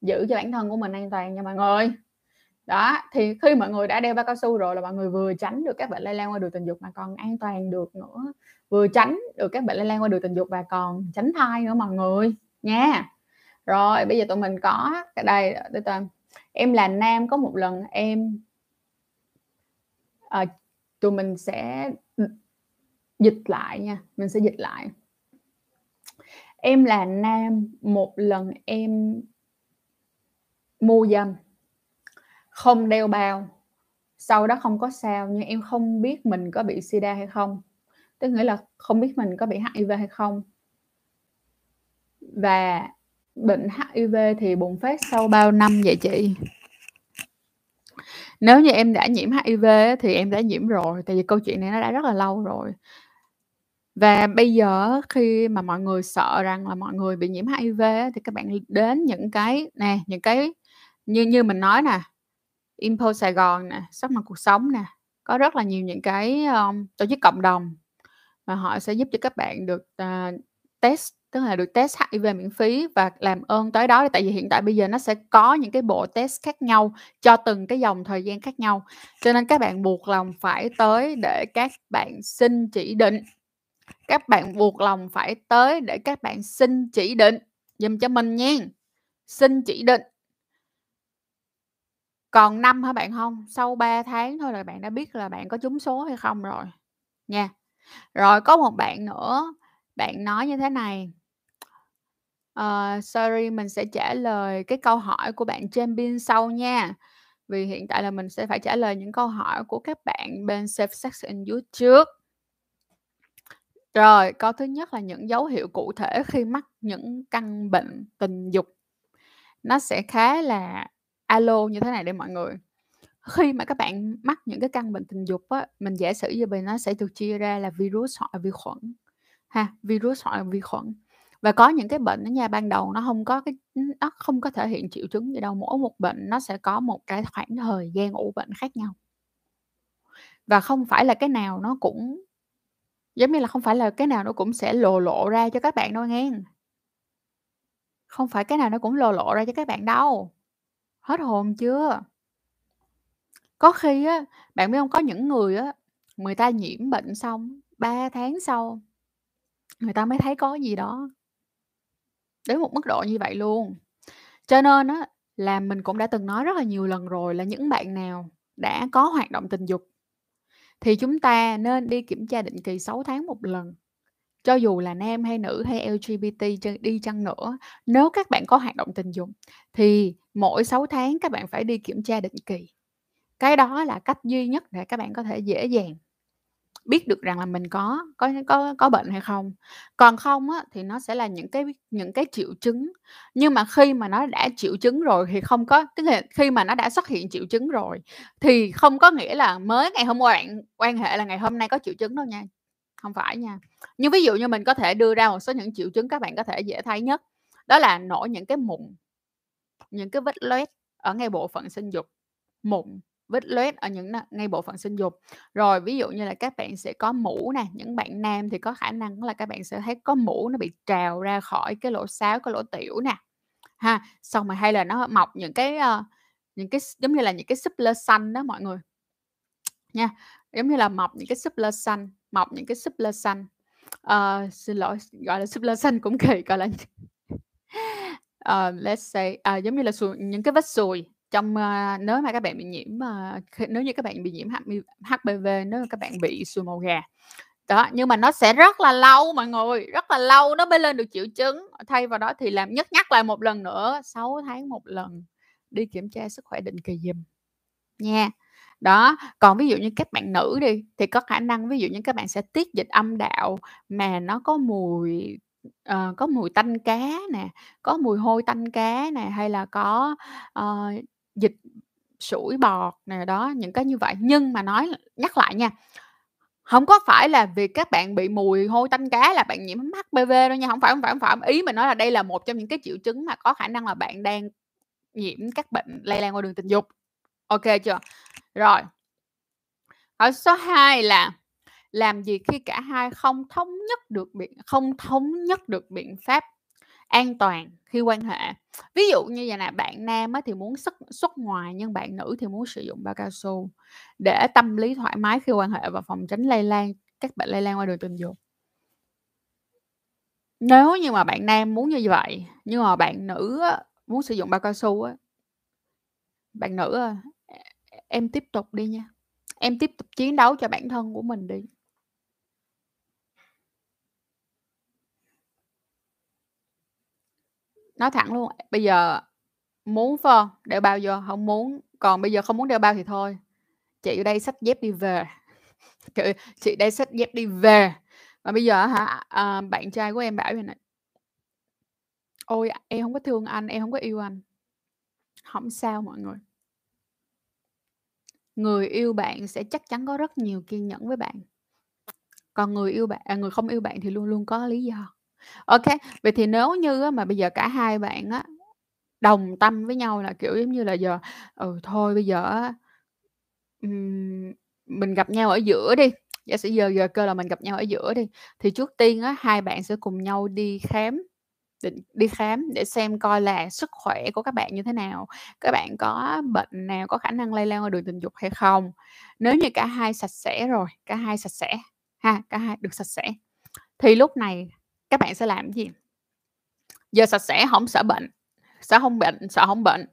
giữ cho bản thân của mình an toàn nha mọi người. Đó, thì khi mọi người đã đeo bao cao su rồi là mọi người vừa tránh được các bệnh lây lan qua đường tình dục mà còn an toàn được nữa, vừa tránh được các bệnh lây lan qua đường tình dục và còn tránh thai nữa mọi người nha. Rồi bây giờ tụi mình có cái đây, đây tụi, em là nam có một lần em à, tụi mình sẽ dịch lại nha, mình sẽ dịch lại. Em là nam một lần em mua dâm, không đeo bao, sau đó không có sao, nhưng em không biết mình có bị sida hay không, tức nghĩa là không biết mình có bị H I V hay không. Và bệnh H I V thì bùng phát sau bao năm vậy chị? Nếu như em đã nhiễm H I V thì em đã nhiễm rồi, tại vì câu chuyện này nó đã rất là lâu rồi. Và bây giờ khi mà mọi người sợ rằng là mọi người bị nhiễm H I V thì các bạn đến những cái nè, những cái như như mình nói nè, Impulse Saigon nè, Sắc Màu Cuộc Sống nè, có rất là nhiều những cái um, tổ chức cộng đồng mà họ sẽ giúp cho các bạn được uh, test, tức là được test H I V miễn phí. Và làm ơn tới đó, tại vì hiện tại bây giờ nó sẽ có những cái bộ test khác nhau cho từng cái dòng thời gian khác nhau, cho nên các bạn buộc lòng phải tới để các bạn xin chỉ định. các bạn buộc lòng phải tới để các bạn xin chỉ định dùm cho mình nha. Xin chỉ định. Còn năm hả bạn không? Sau ba tháng thôi là bạn đã biết là bạn có trúng số hay không rồi nha. Rồi có một bạn nữa, bạn nói như thế này. Uh, sorry, mình sẽ trả lời cái câu hỏi của bạn Champion sau nha. Vì hiện tại là mình sẽ phải trả lời những câu hỏi của các bạn bên Safe Second Youth trước. Rồi, câu thứ nhất là những dấu hiệu cụ thể khi mắc những căn bệnh tình dục. Nó sẽ khá là alo như thế này để mọi người. Khi mà các bạn mắc những cái căn bệnh tình dục á, mình giả sử như vậy nó sẽ được chia ra là virus hoặc là vi khuẩn. Ha, virus hoặc là vi khuẩn. Và có những cái bệnh đó nha, ban đầu nó không có cái nó không có thể hiện triệu chứng gì đâu, mỗi một bệnh nó sẽ có một cái khoảng thời gian ủ bệnh khác nhau. Và không phải là cái nào nó cũng giống như là không phải là cái nào nó cũng sẽ lộ lộ ra cho các bạn đâu nghe. Không phải cái nào nó cũng lộ lộ ra cho các bạn đâu. Hết hồn chưa? Có khi á, bạn biết không, có những người á, người ta nhiễm bệnh xong ba tháng sau người ta mới thấy có gì đó. Đến một mức độ như vậy luôn. Cho nên á, là mình cũng đã từng nói rất là nhiều lần rồi là những bạn nào đã có hoạt động tình dục thì chúng ta nên đi kiểm tra định kỳ sáu tháng một lần. Cho dù là nam hay nữ hay lờ giê bê tê đi chăng nữa, nếu các bạn có hoạt động tình dục thì mỗi sáu tháng các bạn phải đi kiểm tra định kỳ. Cái đó là cách duy nhất để các bạn có thể dễ dàng biết được rằng là mình có có có có bệnh hay không. Còn không á, thì nó sẽ là những cái những cái triệu chứng. Nhưng mà khi mà nó đã triệu chứng rồi thì không có, tức là khi mà nó đã xuất hiện triệu chứng rồi thì không có nghĩa là mới ngày hôm qua bạn quan hệ là ngày hôm nay có triệu chứng đâu nha. Không phải nha. Nhưng ví dụ như mình có thể đưa ra một số những triệu chứng các bạn có thể dễ thấy nhất. Đó là nổi những cái mụn, những cái vết loét ở ngay bộ phận sinh dục. Mụn, vết loét ở những ngay bộ phận sinh dục. Rồi ví dụ như là các bạn sẽ có mũ nè. Những bạn nam thì có khả năng là các bạn sẽ thấy có mũ nó bị trào ra khỏi cái lỗ sáo, cái lỗ tiểu nè. Ha, xong mà hay là nó mọc những cái những cái giống như là những cái súp lơ xanh đó mọi người. Nha, giống như là mọc những cái súp lơ xanh, mọc những cái súp lơ xanh. À, xin lỗi, gọi là súp lơ xanh cũng kỳ, gọi là uh, let's say à, giống như là xùi, những cái vết sùi trong uh, nếu mà các bạn bị nhiễm uh, nếu như các bạn bị nhiễm hát pê vê, nếu mà các bạn bị sùi màu gà. Đó, nhưng mà nó sẽ rất là lâu mọi người, rất là lâu nó mới lên được triệu chứng. Thay vào đó thì làm nhất nhắc lại một lần nữa, sáu tháng một lần đi kiểm tra sức khỏe định kỳ giùm nha. Yeah. Đó, còn ví dụ như các bạn nữ đi thì có khả năng ví dụ như các bạn sẽ tiết dịch âm đạo mà nó có mùi uh, có mùi tanh cá nè, có mùi hôi tanh cá nè, hay là có uh, dịch sủi bọt nè, đó, những cái như vậy. Nhưng mà nói nhắc lại nha, không có phải là vì các bạn bị mùi hôi tanh cá là bạn nhiễm hát pê vê đâu nha, không phải, không phải, không phải. Ý mình nói là đây là một trong những cái triệu chứng mà có khả năng là bạn đang nhiễm các bệnh lây lan qua đường tình dục. Ok chưa? Rồi, ở số hai là làm gì khi cả hai không thống nhất được biện không thống nhất được biện pháp an toàn khi quan hệ. Ví dụ như vậy nè, bạn nam thì muốn xuất xuất ngoài nhưng bạn nữ thì muốn sử dụng bao cao su để tâm lý thoải mái khi quan hệ và phòng tránh lây lan các bệnh lây lan qua đường tình dục. Nếu như mà bạn nam muốn như vậy nhưng mà bạn nữ muốn sử dụng bao cao su, bạn nữ em tiếp tục đi nha. Em tiếp tục chiến đấu cho bản thân của mình đi. Nói thẳng luôn. Bây giờ muốn phải không? Đeo bao vô. Không muốn. Còn bây giờ không muốn đeo bao thì thôi. Chị ở đây xách dép đi về. Chị đây xách dép đi về. Mà bây giờ hả? À, bạn trai của em bảo vậy này. Ôi em không có thương anh. Em không có yêu anh. Không sao mọi người. Người yêu bạn sẽ chắc chắn có rất nhiều kiên nhẫn với bạn. Còn người yêu bạn, à, người không yêu bạn thì luôn luôn có lý do. Ok, vậy thì nếu như mà bây giờ cả hai bạn đồng tâm với nhau là kiểu giống như là giờ ừ thôi bây giờ mình gặp nhau ở giữa đi. Giả sử giờ giờ cơ là mình gặp nhau ở giữa đi. Thì trước tiên hai bạn sẽ cùng nhau đi khám. Đi khám để xem coi là sức khỏe của các bạn như thế nào. Các bạn có bệnh nào, có khả năng lây lan qua đường tình dục hay không. Nếu như cả hai sạch sẽ rồi, cả hai sạch sẽ ha, cả hai được sạch sẽ thì lúc này các bạn sẽ làm gì? Giờ sạch sẽ không sợ bệnh, sợ không bệnh, sợ không bệnh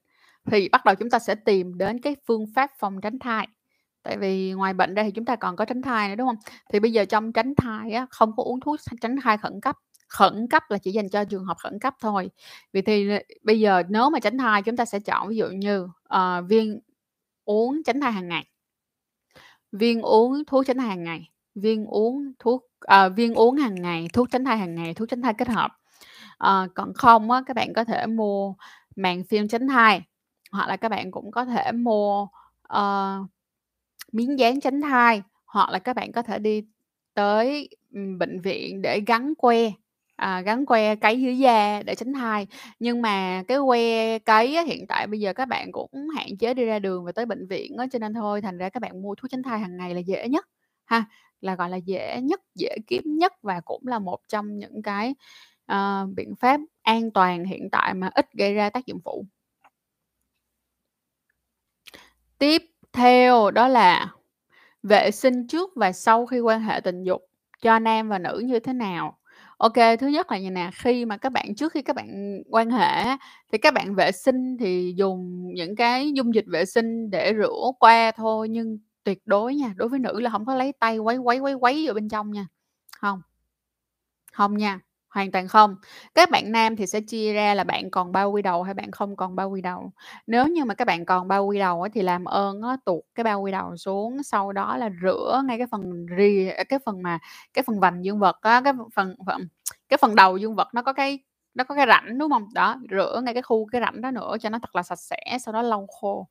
thì bắt đầu chúng ta sẽ tìm đến cái phương pháp phòng tránh thai. Tại vì ngoài bệnh ra thì chúng ta còn có tránh thai nữa, đúng không? Thì bây giờ trong tránh thai á, không có uống thuốc tránh thai khẩn cấp. Khẩn cấp là chỉ dành cho trường hợp khẩn cấp thôi. Vì thì bây giờ nếu mà tránh thai chúng ta sẽ chọn ví dụ như uh, viên uống tránh thai hàng ngày, viên uống thuốc tránh thai hàng ngày, viên uống thuốc uh, viên uống hàng ngày, thuốc tránh thai hàng ngày, thuốc tránh thai kết hợp. Uh, còn không á, các bạn có thể mua màng phim tránh thai, hoặc là các bạn cũng có thể mua uh, miếng dán tránh thai, hoặc là các bạn có thể đi tới bệnh viện để gắn que, à, gắn que cấy dưới da để tránh thai. Nhưng mà cái que cấy hiện tại bây giờ các bạn cũng hạn chế đi ra đường và tới bệnh viện đó, cho nên thôi thành ra các bạn mua thuốc tránh thai hàng ngày là dễ nhất ha, là gọi là dễ nhất, dễ kiếm nhất, và cũng là một trong những cái uh, biện pháp an toàn hiện tại mà ít gây ra tác dụng phụ. Tiếp theo đó là vệ sinh trước và sau khi quan hệ tình dục cho nam và nữ như thế nào. Ok, thứ nhất là như nè, khi mà các bạn trước khi các bạn quan hệ thì các bạn vệ sinh thì dùng những cái dung dịch vệ sinh để rửa qua thôi, nhưng tuyệt đối nha, đối với nữ là không có lấy tay quấy quấy quấy quấy vào bên trong nha. Không. Không nha, hoàn toàn không. Các bạn nam thì sẽ chia ra là bạn còn bao quy đầu hay bạn không còn bao quy đầu. Nếu như mà các bạn còn bao quy đầu thì làm ơn tuột cái bao quy đầu xuống, sau đó là rửa ngay cái phần rì, cái phần mà cái phần vành dương vật á, cái phần, phần cái phần đầu dương vật nó có cái nó có cái rãnh, đúng không? Đó, rửa ngay cái khu cái rãnh đó nữa cho nó thật là sạch sẽ, sau đó lau khô.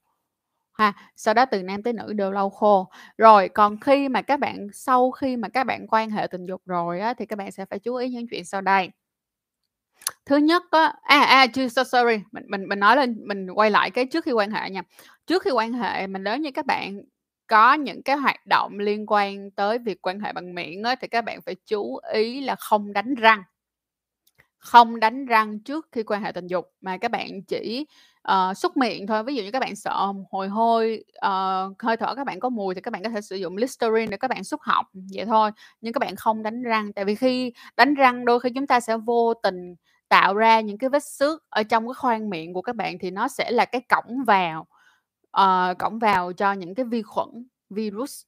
Ha, sau đó từ nam tới nữ đều lau khô. Rồi còn khi mà các bạn sau khi mà các bạn quan hệ tình dục rồi á, thì các bạn sẽ phải chú ý những chuyện sau đây. Thứ nhất á, à à so sorry, mình mình mình nói lên mình quay lại cái trước khi quan hệ nha. Trước khi quan hệ mình nếu như các bạn có những cái hoạt động liên quan tới việc quan hệ bằng miệng á, thì các bạn phải chú ý là không đánh răng. Không đánh răng trước khi quan hệ tình dục, mà các bạn chỉ uh, xúc miệng thôi. Ví dụ như các bạn sợ hồi hôi, uh, hơi thở các bạn có mùi thì các bạn có thể sử dụng Listerine để các bạn xúc họng vậy thôi, nhưng các bạn không đánh răng. Tại vì khi đánh răng đôi khi chúng ta sẽ vô tình tạo ra những cái vết xước ở trong cái khoang miệng của các bạn, thì nó sẽ là cái cổng vào uh, cổng vào cho những cái vi khuẩn, virus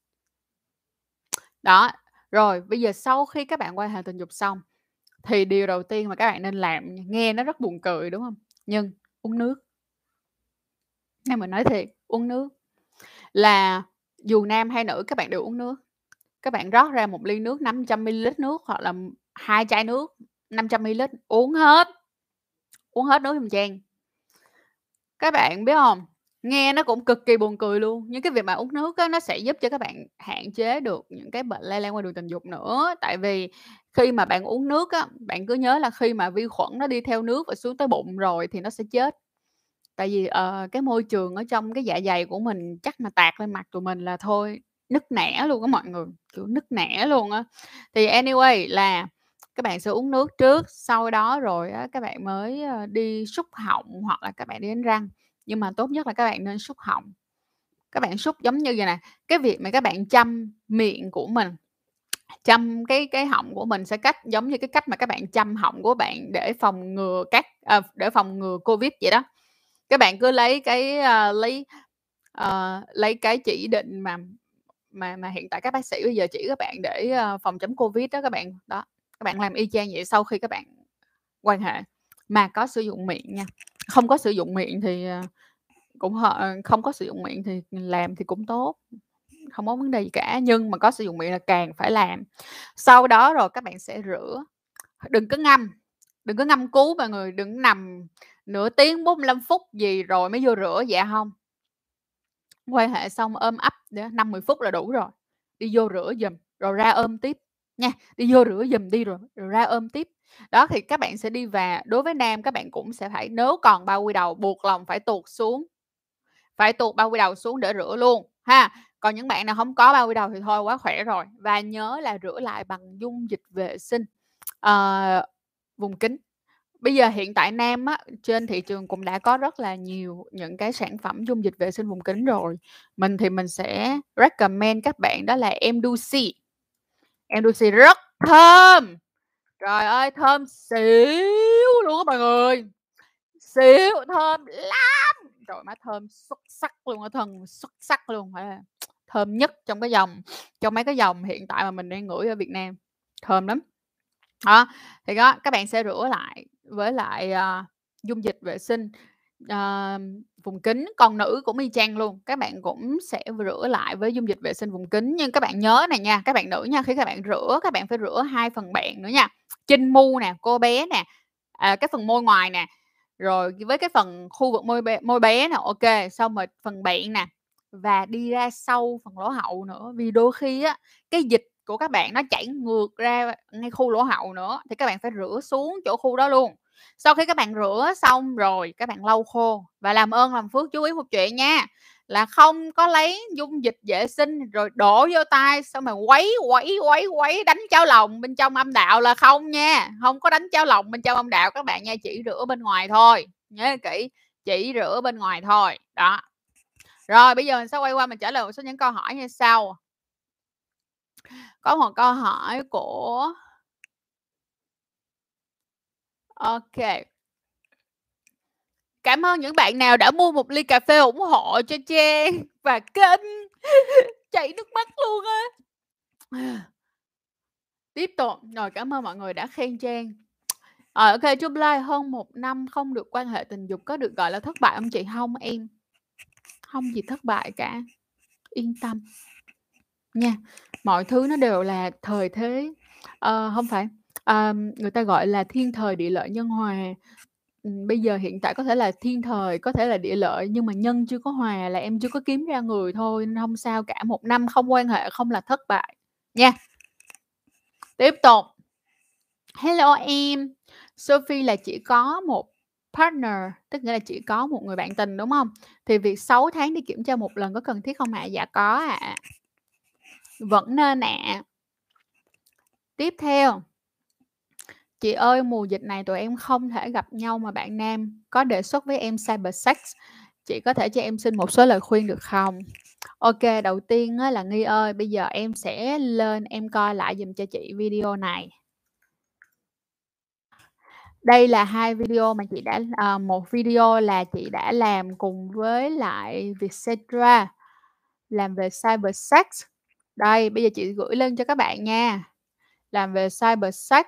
đó. Rồi bây giờ sau khi các bạn quan hệ tình dục xong thì điều đầu tiên mà các bạn nên làm, nghe nó rất buồn cười đúng không, nhưng uống nước. Nên mình nói thiệt, uống nước là dù nam hay nữ các bạn đều uống nước. Các bạn rót ra một ly nước năm trăm mi li lít nước, hoặc là hai chai nước năm trăm mi li lít, uống hết. Uống hết nước trong chén. Các bạn biết không, nghe nó cũng cực kỳ buồn cười luôn, nhưng cái việc mà uống nước á, nó sẽ giúp cho các bạn hạn chế được những cái bệnh lây lan qua đường tình dục nữa. Tại vì khi mà bạn uống nước á, bạn cứ nhớ là khi mà vi khuẩn nó đi theo nước và xuống tới bụng rồi thì nó sẽ chết. Tại vì uh, cái môi trường ở trong cái dạ dày của mình chắc mà tạt lên mặt tụi mình là thôi nứt nẻ luôn á mọi người, kiểu nứt nẻ luôn á. Thì anyway là các bạn sẽ uống nước trước, sau đó rồi á, các bạn mới đi xúc họng hoặc là các bạn đi đánh răng. Nhưng mà tốt nhất là các bạn nên xúc họng. Các bạn xúc giống như vậy nè. Cái việc mà các bạn chăm miệng của mình, chăm cái cái họng của mình sẽ cách giống như cái cách mà các bạn chăm họng của bạn để phòng ngừa các à, để phòng ngừa Covid vậy đó. Các bạn cứ lấy cái uh, lấy uh, lấy cái chỉ định mà mà mà hiện tại các bác sĩ bây giờ chỉ các bạn để uh, phòng chống Covid đó các bạn. Đó, các bạn làm y chang vậy sau khi các bạn quan hệ mà có sử dụng miệng nha. Không có sử dụng miệng thì cũng không có sử dụng miệng thì làm thì cũng tốt, không có vấn đề gì cả, nhưng mà có sử dụng miệng là càng phải làm. Sau đó rồi các bạn sẽ rửa, đừng có ngâm, đừng có ngâm cứu mọi người, đừng nằm nửa tiếng bốn mươi lăm phút gì rồi mới vô rửa, dạ không. Quan hệ xong ôm ấp năm mười phút là đủ rồi, đi vô rửa giùm rồi ra ôm tiếp nha, đi vô rửa giùm đi rồi, rồi ra ôm tiếp. Đó thì các bạn sẽ đi và đối với nam các bạn cũng sẽ phải, nếu còn bao quy đầu buộc lòng phải tuột xuống, phải tuột bao quy đầu xuống để rửa luôn ha. Còn những bạn nào không có bao quy đầu thì thôi quá khỏe rồi. Và nhớ là rửa lại bằng dung dịch vệ sinh à, vùng kín. Bây giờ hiện tại nam á, trên thị trường cũng đã có rất là nhiều những cái sản phẩm dung dịch vệ sinh vùng kín rồi. Mình thì mình sẽ recommend các bạn đó là Emdoussi. Emdoussi rất thơm, Trời ơi, thơm xíu luôn á mọi người. Xíu, thơm lắm. Trời má thơm xuất sắc luôn á, thần xuất sắc luôn. Thơm nhất trong cái dòng, trong mấy cái dòng hiện tại mà mình đang ngửi ở Việt Nam. Thơm lắm. Đó, thì đó, các bạn sẽ rửa lại với lại uh, dung dịch vệ sinh uh, vùng kính. Còn nữ cũng y chang luôn. Các bạn cũng sẽ rửa lại với dung dịch vệ sinh vùng kính. Nhưng các bạn nhớ này nha, các bạn nữ nha, khi các bạn rửa, các bạn phải rửa hai phần bạn nữa nha. Trên mu nè, cô bé nè, à, cái phần môi ngoài nè, rồi với cái phần khu vực môi bé, môi bé nè, ok, xong rồi phần bạn nè, và đi ra sau phần lỗ hậu nữa. Vì đôi khi á, cái dịch của các bạn nó chảy ngược ra ngay khu lỗ hậu nữa, thì các bạn phải rửa xuống chỗ khu đó luôn. Sau khi các bạn rửa xong rồi, các bạn lau khô. Và làm ơn làm phước chú ý một chuyện nha, là không có lấy dung dịch vệ sinh rồi đổ vô tay xong mà quấy quấy quấy quấy đánh cháo lòng bên trong âm đạo là không nha. Không có đánh cháo lòng bên trong âm đạo các bạn nha, chỉ rửa bên ngoài thôi. Nhớ kỹ, chỉ rửa bên ngoài thôi. Đó. Rồi bây giờ mình sẽ quay qua mình trả lời một số những câu hỏi như sau. Có một câu hỏi của ok. Cảm ơn những bạn nào đã mua một ly cà phê ủng hộ cho Trang và kênh. Chảy nước mắt luôn á. Tiếp tục. Rồi cảm ơn mọi người đã khen Trang. Ờ, ok, Trung Lai, hơn một năm không được quan hệ tình dục có được gọi là thất bại không chị? Không em, không gì thất bại cả. Yên tâm nha, mọi thứ nó đều là thời thế. À, không phải à, người ta gọi là thiên thời địa lợi nhân hòa. Bây giờ hiện tại có thể là thiên thời, có thể là địa lợi, nhưng mà nhân chưa có hòa là em chưa có kiếm ra người thôi. Nên không sao cả, một năm không quan hệ không là thất bại nha. Tiếp tục. Hello em, Sophie là chỉ có một partner, tức nghĩa là chỉ có một người bạn tình đúng không? Thì việc sáu tháng đi kiểm tra một lần có cần thiết không ạ? À? Dạ có ạ. À. Vẫn nên ạ. À. Tiếp theo. Chị ơi, mùa dịch này tụi em không thể gặp nhau mà bạn nam có đề xuất với em cyber sex. Chị có thể cho em xin một số lời khuyên được không? Ok, đầu tiên là Nghi ơi, bây giờ em sẽ lên em coi lại dùm cho chị video này. Đây là hai video mà chị đã à, một video là chị đã làm cùng với lại Vietcetra, làm về cyber sex. Đây, bây giờ chị gửi lên cho các bạn nha. Làm về cyber sex.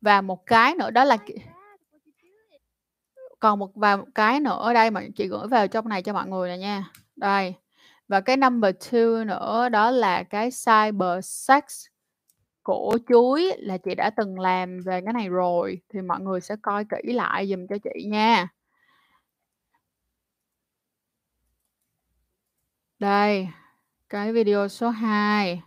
Và một cái nữa đó là còn một và một cái nữa ở đây mà chị gửi vào trong này cho mọi người nè nha. Đây. Và cái number two nữa đó là cái cyber sex cổ chuối là chị đã từng làm về cái này rồi, thì mọi người sẽ coi kỹ lại dùm cho chị nha. Đây, cái video số hai.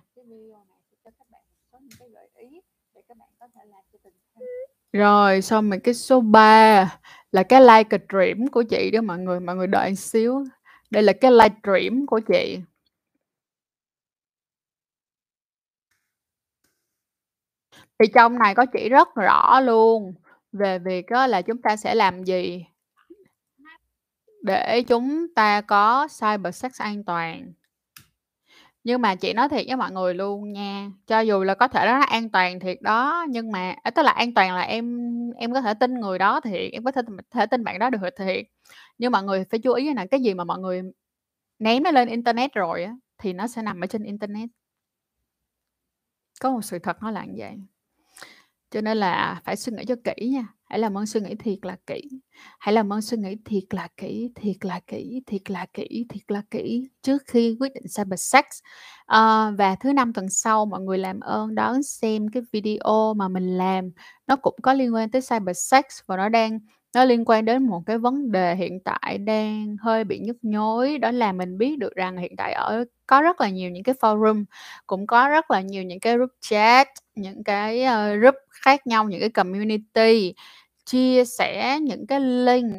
Rồi xong mình cái số ba là cái live stream của chị đó mọi người, mọi người đợi xíu. Đây là cái live stream của chị. Thì trong này có chỉ rất rõ luôn về việc đó là chúng ta sẽ làm gì để chúng ta có cyber sex an toàn. Nhưng mà chị nói thiệt với mọi người luôn nha, cho dù là có thể nó an toàn thiệt đó, nhưng mà tức là an toàn là em em có thể tin người đó thiệt, em có thể, thể tin bạn đó được thiệt. Nhưng mọi người phải chú ý là cái gì mà mọi người ném nó lên internet rồi á, thì nó sẽ nằm ở trên internet. Có một sự thật nó là như vậy. Cho nên là phải suy nghĩ cho kỹ nha. Hãy làm ơn suy nghĩ thiệt là kỹ. Hãy làm ơn suy nghĩ thiệt là kỹ, thiệt là kỹ, thiệt là kỹ, thiệt là kỹ trước khi quyết định cyber sex. À, và thứ năm tuần sau mọi người làm ơn đón xem cái video mà mình làm. Nó cũng có liên quan tới cyber sex và nó đang nó liên quan đến một cái vấn đề hiện tại đang hơi bị nhức nhối. Đó là mình biết được rằng hiện tại ở có rất là nhiều những cái forum, cũng có rất là nhiều những cái group chat, những cái group khác nhau, những cái community chia sẻ những cái link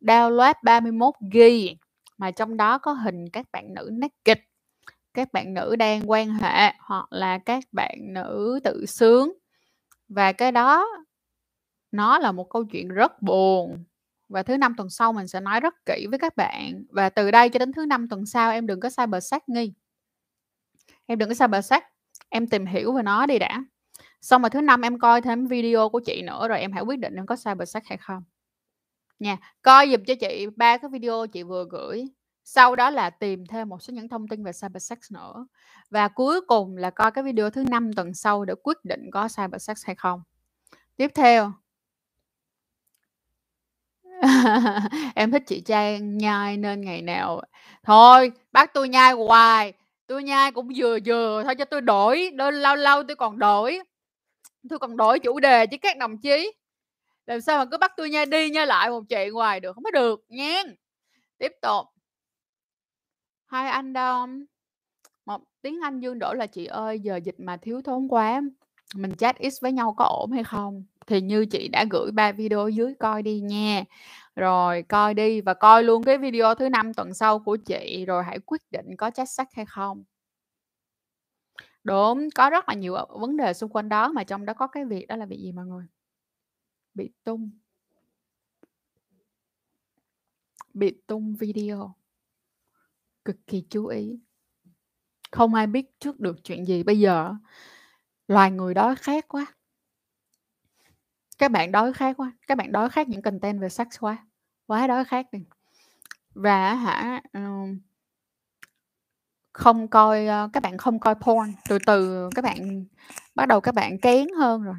download ba mươi mốt gi-ga-bai mà trong đó có hình các bạn nữ naked, các bạn nữ đang quan hệ hoặc là các bạn nữ tự sướng. Và cái đó nó là một câu chuyện rất buồn. Và thứ năm tuần sau mình sẽ nói rất kỹ với các bạn. Và từ đây cho đến thứ năm tuần sau em đừng có cyber sex Nghi. Em đừng có cyber sex. Em tìm hiểu về nó đi đã. Xong rồi thứ năm em coi thêm video của chị nữa rồi em hãy quyết định em có cybersack hay không nha. Coi dùm cho chị ba cái video chị vừa gửi, sau đó là tìm thêm một số những thông tin về cybersack nữa, và cuối cùng là coi cái video thứ năm tuần sau để quyết định có cybersack hay không. Tiếp theo em thích chị Trang nhai nên ngày nào thôi bác tôi nhai hoài, tôi nhai cũng vừa vừa thôi cho tôi đổi, đôi lâu lâu tôi còn đổi tôi còn đổi chủ đề chứ các đồng chí làm sao mà cứ bắt tôi nhai đi nhai lại một chuyện hoài được, không có được nha. Tiếp tục, hai anh đâu một tiếng Anh Dương đổi là chị ơi giờ dịch mà thiếu thốn quá mình chat x với nhau có ổn hay không, thì như chị đã gửi ba video dưới coi đi nha, rồi coi đi và coi luôn cái video thứ năm tuần sau của chị rồi hãy quyết định có chat sách hay không. Đúng, có rất là nhiều vấn đề xung quanh đó mà trong đó có cái việc đó là việc gì mọi người? Bị tung bị tung video cực kỳ chú ý, không ai biết trước được chuyện gì bây giờ. Loài người đó khác quá, các bạn đói khát quá, các bạn đói khát những content về sex quá, quá đói khát đi. Và hả không coi, các bạn không coi porn, từ từ các bạn bắt đầu các bạn kén hơn rồi,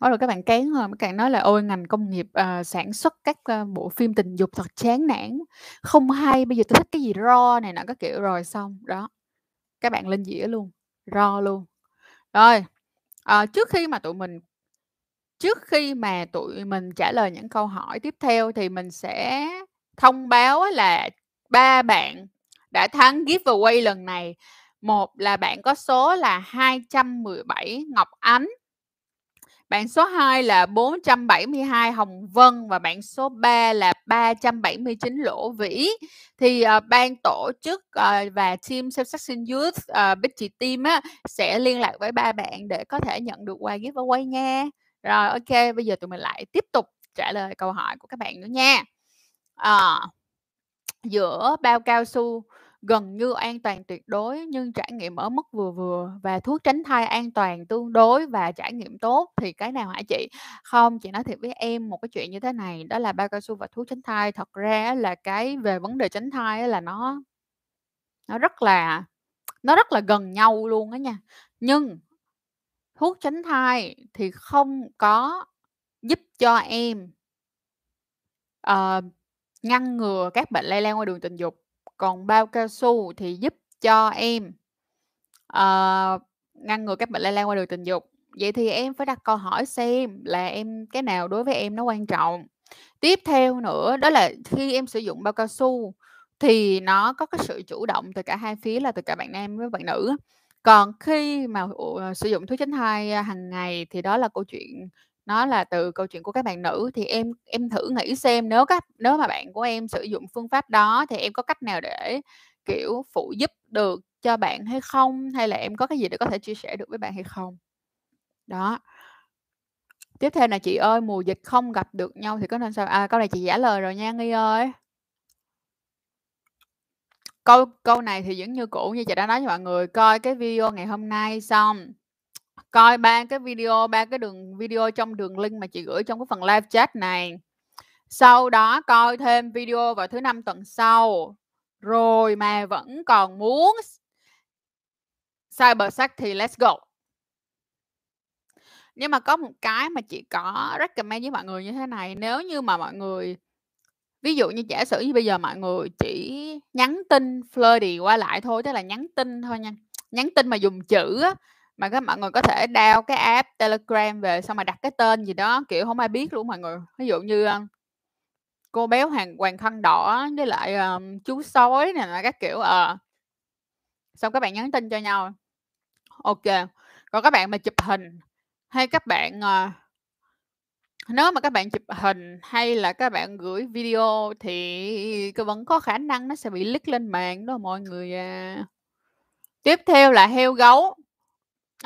bắt đầu các bạn kén hơn, các bạn nói là ôi ngành công nghiệp uh, sản xuất các uh, bộ phim tình dục thật chán nản, không hay, bây giờ tôi thích cái gì raw này nọ các kiểu rồi xong đó, các bạn lên dĩa luôn, raw luôn. Rồi uh, trước khi mà tụi mình Trước khi mà tụi mình trả lời những câu hỏi tiếp theo thì mình sẽ thông báo là ba bạn đã thắng giveaway lần này. Một là bạn có số là hai trăm mười bảy Ngọc Ánh, bạn số hai là bốn trăm bảy mươi hai Hồng Vân và bạn số ba là ba trăm bảy mươi chín Lỗ Vĩ. Thì uh, ban tổ chức uh, và team Safe Second Youth uh, Bitchy Team á, sẽ liên lạc với ba bạn để có thể nhận được quà giveaway nha. Rồi ok, bây giờ tụi mình lại tiếp tục trả lời câu hỏi của các bạn nữa nha. À, giữa bao cao su gần như an toàn tuyệt đối nhưng trải nghiệm ở mức vừa vừa và thuốc tránh thai an toàn tương đối và trải nghiệm tốt thì cái nào hả chị? Không, chị nói thiệt với em một cái chuyện như thế này, đó là bao cao su và thuốc tránh thai thật ra là cái về vấn đề tránh thai là nó nó rất là nó rất là gần nhau luôn đó nha. Nhưng thuốc tránh thai thì không có giúp cho em uh, ngăn ngừa các bệnh lây lan qua đường tình dục. Còn bao cao su thì giúp cho em uh, ngăn ngừa các bệnh lây lan qua đường tình dục. Vậy thì em phải đặt câu hỏi xem là em cái nào đối với em nó quan trọng. Tiếp theo nữa đó là khi em sử dụng bao cao su thì nó có cái sự chủ động từ cả hai phía là từ cả bạn nam với bạn nữ. Còn khi mà uh, sử dụng thuốc tránh thai hàng ngày thì đó là câu chuyện, nó là từ câu chuyện của các bạn nữ. Thì em em thử nghĩ xem nếu các nếu mà bạn của em sử dụng phương pháp đó thì em có cách nào để kiểu phụ giúp được cho bạn hay không, hay là em có cái gì để có thể chia sẻ được với bạn hay không đó. Tiếp theo là chị ơi mùa dịch không gặp được nhau thì có nên sao? À, câu này chị trả lời rồi nha Nghi ơi. Câu, câu này thì vẫn như cũ như chị đã nói với mọi người. Coi cái video ngày hôm nay xong, coi ba cái video, ba cái đường video trong đường link mà chị gửi trong cái phần live chat này. Sau đó coi thêm video vào thứ năm tuần sau. Rồi mà vẫn còn muốn cybersack thì let's go. Nhưng mà có một cái mà chị có recommend với mọi người như thế này. Nếu như mà mọi người, ví dụ như giả sử như bây giờ mọi người chỉ nhắn tin flirty qua lại thôi, tức là nhắn tin thôi nha, nhắn tin mà dùng chữ á, mà các mọi người có thể download cái app Telegram về xong mà đặt cái tên gì đó kiểu không ai biết luôn mọi người. Ví dụ như cô béo hàng hoàng khăn đỏ với lại um, chú sói này là các kiểu ờ. Uh. Xong các bạn nhắn tin cho nhau. Ok. Còn các bạn mà chụp hình hay các bạn uh, nếu mà các bạn chụp hình hay là các bạn gửi video thì vẫn có khả năng nó sẽ bị leak lên mạng đó mọi người à. Tiếp theo là heo gấu,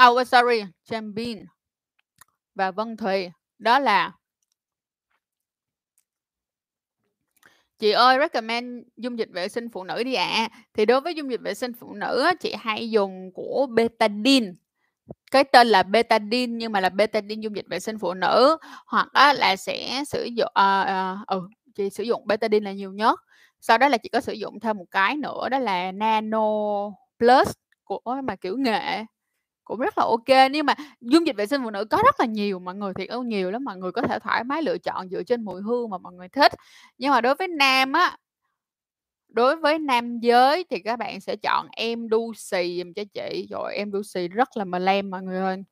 oh sorry, Champion và Vân Thùy. Đó là chị ơi recommend dung dịch vệ sinh phụ nữ đi ạ. À. Thì đối với dung dịch vệ sinh phụ nữ chị hay dùng của Betadine. cái tên là Betadine nhưng mà là Betadine dung dịch vệ sinh phụ nữ, hoặc á, là sẽ sử dụng uh, uh, ừ, chị sử dụng Betadine là nhiều nhất. Sau đó là chị có sử dụng thêm một cái nữa, đó là Nano Plus của mà kiểu nghệ cũng rất là ok. Nhưng mà dung dịch vệ sinh phụ nữ có rất là nhiều mọi người, thiệt ưu nhiều lắm, mọi người có thể thoải mái lựa chọn dựa trên mùi hương mà mọi người thích. Nhưng mà đối với nam á, đối với nam giới thì các bạn sẽ chọn Emdoussi dùm cho chị. Rồi Emdoussi rất là mềm mọi người ơi.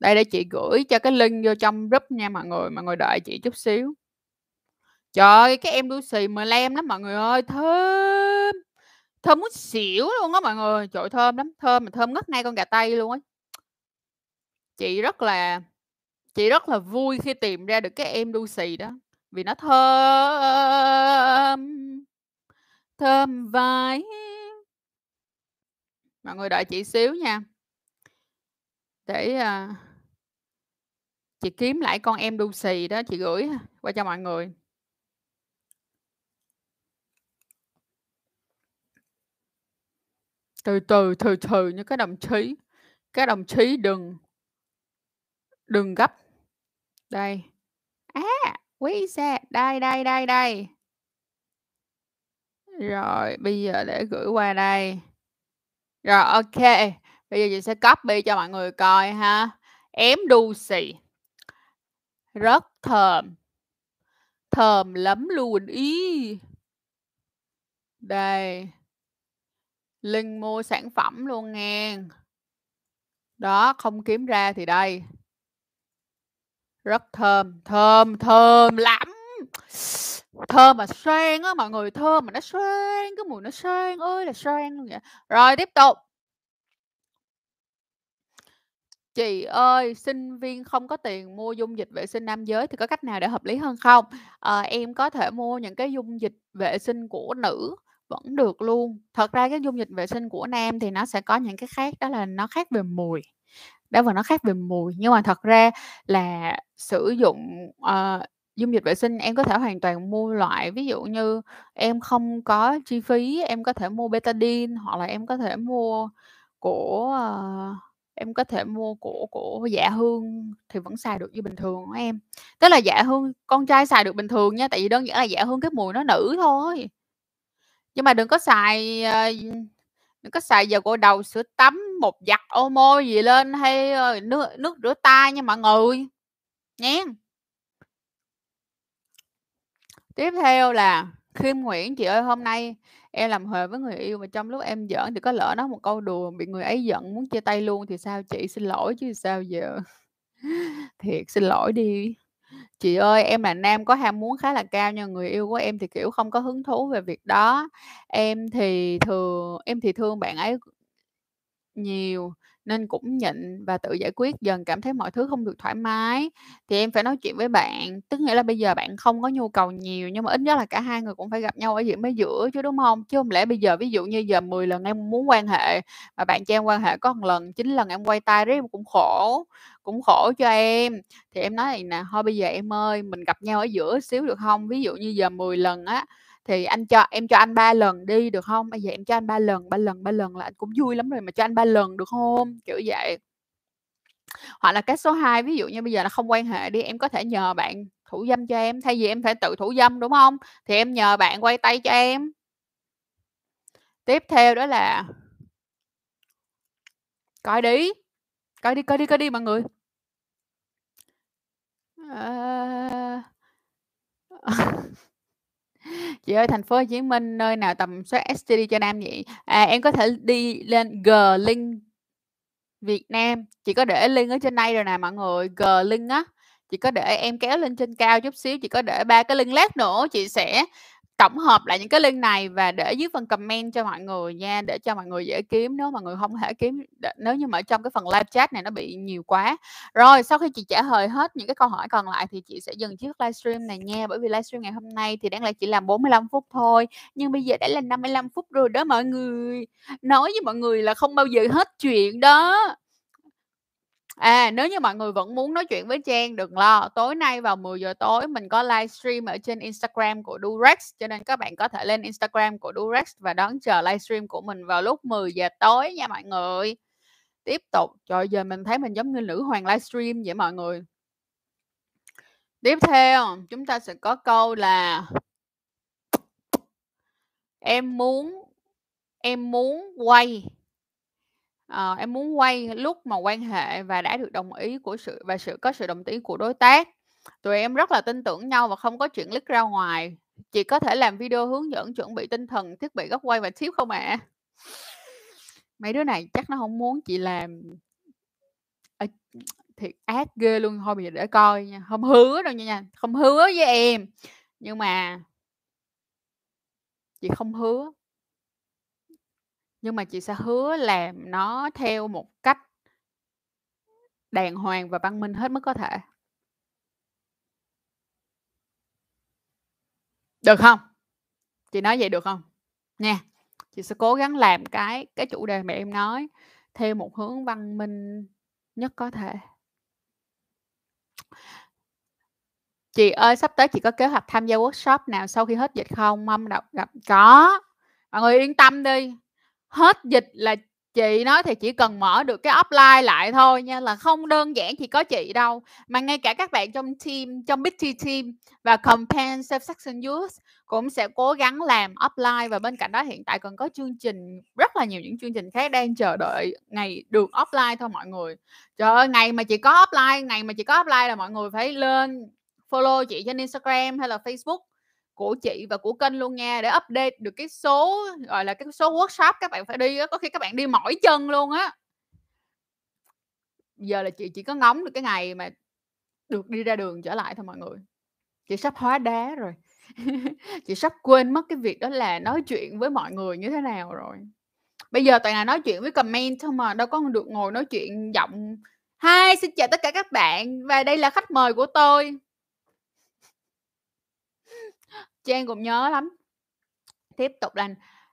Đây để chị gửi cho cái link vô trong group nha mọi người, mọi người đợi chị chút xíu. Trời ơi, cái Emdoussi mềm lắm mọi người ơi, thơm. Thơm muốn xỉu luôn á mọi người. Trời ơi, thơm lắm, thơm mà thơm ngất ngay con gà tây luôn á. Chị rất là chị rất là vui khi tìm ra được cái Emdoussi đó, vì nó thơm. Thơm vải. Mọi người đợi chị xíu nha. Để uh, chị kiếm lại con Emdoussi đó, chị gửi qua cho mọi người. Từ từ từ từ như các đồng chí. Các đồng chí đừng đừng gấp. Đây. À, quý xe, đây đây đây đây. Rồi, bây giờ để gửi qua đây. Rồi, ok. Bây giờ chị sẽ copy cho mọi người coi ha. Emdoussi. Rất thơm. Thơm lắm luôn ý. Đây. Link mua sản phẩm luôn nghe. Đó, không kiếm ra thì đây. Rất thơm. Thơm, thơm lắm. Thơm mà sang á mọi người, thơm mà nó sang, cái mùi nó sang ơi là sang luôn vậy. Rồi tiếp tục. Chị ơi, sinh viên không có tiền mua dung dịch vệ sinh nam giới thì có cách nào để hợp lý hơn không? À, em có thể mua những cái dung dịch vệ sinh của nữ vẫn được luôn. Thật ra cái dung dịch vệ sinh của nam thì nó sẽ có những cái khác, đó là nó khác về mùi. Đó và nó khác về mùi. Nhưng mà thật ra là sử dụng... Uh, dung dịch vệ sinh em có thể hoàn toàn mua loại, ví dụ như em không có chi phí em có thể mua Betadine, hoặc là em có thể mua của uh, em có thể mua của của Dạ Hương thì vẫn xài được như bình thường của em. Tức là Dạ Hương con trai xài được bình thường nha, tại vì đơn giản là Dạ Hương cái mùi nó nữ thôi. Nhưng mà đừng có xài uh, đừng có xài dầu gội đầu, sữa tắm, bột giặt ô môi gì lên, hay uh, nước nước rửa tay nha mọi người nhé. Tiếp theo là Khiêm Nguyễn. Chị ơi, hôm nay em làm huề với người yêu mà trong lúc em giỡn thì có lỡ nói một câu đùa bị người ấy giận muốn chia tay luôn thì sao chị? Xin lỗi chứ sao giờ. Thiệt xin lỗi đi. Chị ơi, em là nam có ham muốn khá là cao nhưng người yêu của em thì kiểu không có hứng thú về việc đó. Em thì thường em thì thương bạn ấy nhiều nên cũng nhịn và tự giải quyết. Dần cảm thấy mọi thứ không được thoải mái thì em phải nói chuyện với bạn. Tức nghĩa là bây giờ bạn không có nhu cầu nhiều, nhưng mà ít nhất là cả hai người cũng phải gặp nhau ở diện mới giữa chứ, đúng không? Chứ không lẽ bây giờ ví dụ như giờ mười lần em muốn quan hệ mà bạn cho em quan hệ có một lần, chín lần em quay tay đấy, em cũng khổ, cũng khổ cho em. Thì em nói này nè, thôi bây giờ em ơi, mình gặp nhau ở giữa xíu được không? Ví dụ như giờ mười lần á thì anh cho em cho anh ba lần đi được không? Bây giờ em cho anh ba lần, ba lần, ba lần là anh cũng vui lắm rồi, mà cho anh ba lần được không? Kiểu vậy. Hoặc là cách số hai, ví dụ như bây giờ nó không quan hệ đi, em có thể nhờ bạn thủ dâm cho em, thay vì em phải tự thủ dâm đúng không? Thì em nhờ bạn quay tay cho em. Tiếp theo đó là coi đi, coi đi, coi đi, coi đi mọi người. À... Chị ơi, thành phố Hồ Chí Minh nơi nào tầm soát ét tê đê cho nam vậy? À, em có thể đi lên G-Link Việt Nam. Chị có để link ở trên đây rồi nè mọi người. G-Link á, chị có để, em kéo lên trên cao chút xíu, chị có để ba cái link. Lát nữa chị sẽ tổng hợp lại những cái link này và để dưới phần comment cho mọi người nha, để cho mọi người dễ kiếm nếu mọi người không thể kiếm, nếu như mà ở trong cái phần live chat này nó bị nhiều quá. Rồi sau khi chị trả lời hết những cái câu hỏi còn lại thì chị sẽ dừng chiếc livestream này nha, bởi vì livestream ngày hôm nay thì đáng lẽ chỉ làm bốn mươi lăm phút thôi, nhưng bây giờ đã là năm mươi lăm phút rồi đó mọi người. Nói với mọi người là không bao giờ hết chuyện đó. À, nếu như mọi người vẫn muốn nói chuyện với Trang, đừng lo. Tối nay vào mười giờ tối mình có livestream ở trên Instagram của Durex, cho nên các bạn có thể lên Instagram của Durex và đón chờ livestream của mình vào lúc mười giờ tối nha mọi người. Tiếp tục. Trời, giờ mình thấy mình giống như nữ hoàng livestream vậy mọi người. Tiếp theo chúng ta sẽ có câu là em muốn em muốn quay à, em muốn quay lúc mà quan hệ và đã được đồng ý của sự và sự có sự đồng ý của đối tác. Tụi em rất là tin tưởng nhau và không có chuyện lít ra ngoài. Chị có thể làm video hướng dẫn chuẩn bị tinh thần, thiết bị góc quay và ship không ạ? À? Mấy đứa này chắc nó không muốn chị làm. À, thiệt ác ghê luôn. Thôi bây giờ để coi nha. Không hứa đâu nha. Không hứa với em. Nhưng mà chị không hứa. Nhưng mà chị sẽ hứa làm nó theo một cách đàng hoàng và văn minh hết mức có thể. Được không? Chị nói vậy được không? Nha. Chị sẽ cố gắng làm cái cái chủ đề mà em nói theo một hướng văn minh nhất có thể. Chị ơi, sắp tới chị có kế hoạch tham gia workshop nào sau khi hết dịch không? Mong đọc gặp. Có. Mọi người yên tâm đi. Hết dịch là chị nói thì chỉ cần mở được cái offline lại thôi nha. Là không đơn giản chỉ có chị đâu. Mà ngay cả các bạn trong team, trong Bitchy Team và campaign Safe Second Youth cũng sẽ cố gắng làm offline. Và bên cạnh đó hiện tại còn có chương trình, rất là nhiều những chương trình khác đang chờ đợi ngày được offline thôi mọi người. Trời ơi, ngày mà chị có offline, ngày mà chị có offline là mọi người phải lên follow chị trên Instagram hay là Facebook của chị và của kênh luôn nha, để update được cái số gọi là cái số workshop các bạn phải đi á. Có khi các bạn đi mỏi chân luôn á. Giờ là chị chỉ có ngóng được cái ngày mà được đi ra đường trở lại thôi mọi người. Chị sắp hóa đá rồi. Chị sắp quên mất cái việc đó là nói chuyện với mọi người như thế nào rồi. Bây giờ toàn là nói chuyện với comment thôi mà, đâu có được ngồi nói chuyện giọng hi xin chào tất cả các bạn và đây là khách mời của tôi. Trang cũng nhớ lắm. Tiếp tục là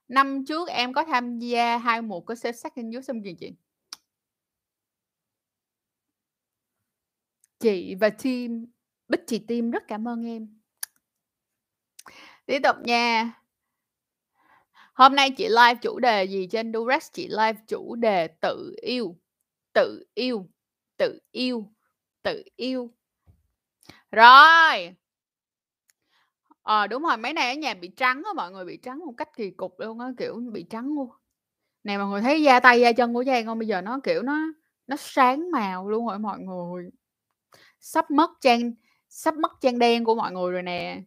năm trước em có tham gia hai mùa của Safe Second Youth xong kìa chị. Chị và team Bitchy Team rất cảm ơn em. Tiếp tục nha. Hôm nay chị live chủ đề gì trên Durex? Chị live chủ đề tự yêu. Tự yêu. Tự yêu. Tự yêu. Rồi. Ờ đúng rồi, mấy này ở nhà bị trắng á, mọi người bị trắng một cách kỳ cục luôn á, kiểu bị trắng luôn. Này mọi người thấy da tay da chân của Trang không? Bây giờ nó kiểu nó nó sáng màu luôn rồi mọi người. Sắp mất Trang, sắp mất Trang đen của mọi người rồi nè.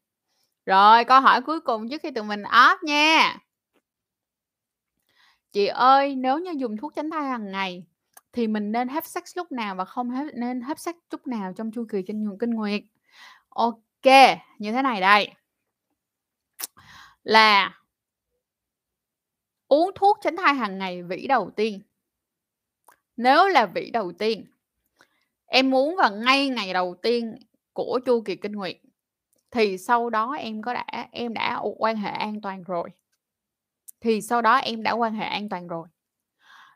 Rồi câu hỏi cuối cùng trước khi tụi mình off nha. Chị ơi, nếu như dùng thuốc tránh thai hàng ngày thì mình nên have sex lúc nào và không nên have sex lúc nào trong chu kỳ kinh kinh nguyệt? Ok, như thế này đây. Là uống thuốc tránh thai hàng ngày vĩ đầu tiên. Nếu là vĩ đầu tiên, em uống vào ngay ngày đầu tiên của chu kỳ kinh nguyệt thì sau đó em có đã em đã quan hệ an toàn rồi. Thì sau đó em đã quan hệ an toàn rồi.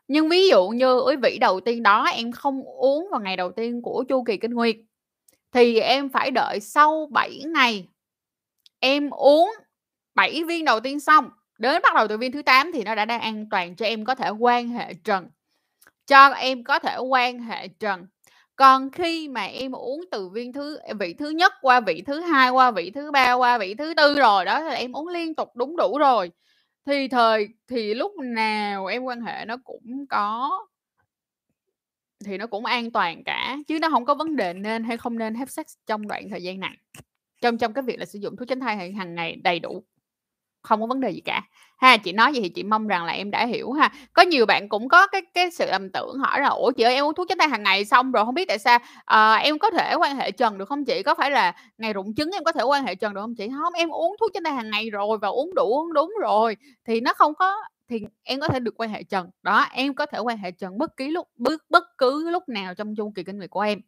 Nhưng ví dụ như với vĩ đầu tiên đó em không uống vào ngày đầu tiên của chu kỳ kinh nguyệt thì em phải đợi sau bảy ngày. Em uống bảy viên đầu tiên xong, đến bắt đầu từ viên thứ tám thì nó đã đang an toàn cho em có thể quan hệ trần. Cho em có thể quan hệ trần. Còn khi mà em uống từ viên thứ vị thứ nhất qua vị thứ hai qua vị thứ ba qua vị thứ tư rồi đó, là em uống liên tục đúng đủ rồi thì thời thì lúc nào em quan hệ nó cũng có thì nó cũng an toàn cả, chứ nó không có vấn đề nên hay không nên have sex trong đoạn thời gian này. Trong trong cái việc là sử dụng thuốc tránh thai hàng ngày đầy đủ, không có vấn đề gì cả. Ha, chị nói vậy thì chị mong rằng là em đã hiểu ha. Có nhiều bạn cũng có cái cái sự lầm tưởng hỏi là ủa chị ơi, em uống thuốc tránh thai hàng ngày xong rồi không biết tại sao à, em có thể quan hệ trần được không chị? Có phải là ngày rụng trứng em có thể quan hệ trần được không chị? Không, em uống thuốc tránh thai hàng ngày rồi và uống đủ uống đúng rồi thì nó không có, thì em có thể được quan hệ trần. Đó, em có thể quan hệ trần bất kỳ lúc bất, bất cứ lúc nào trong chu kỳ kinh nguyệt của em.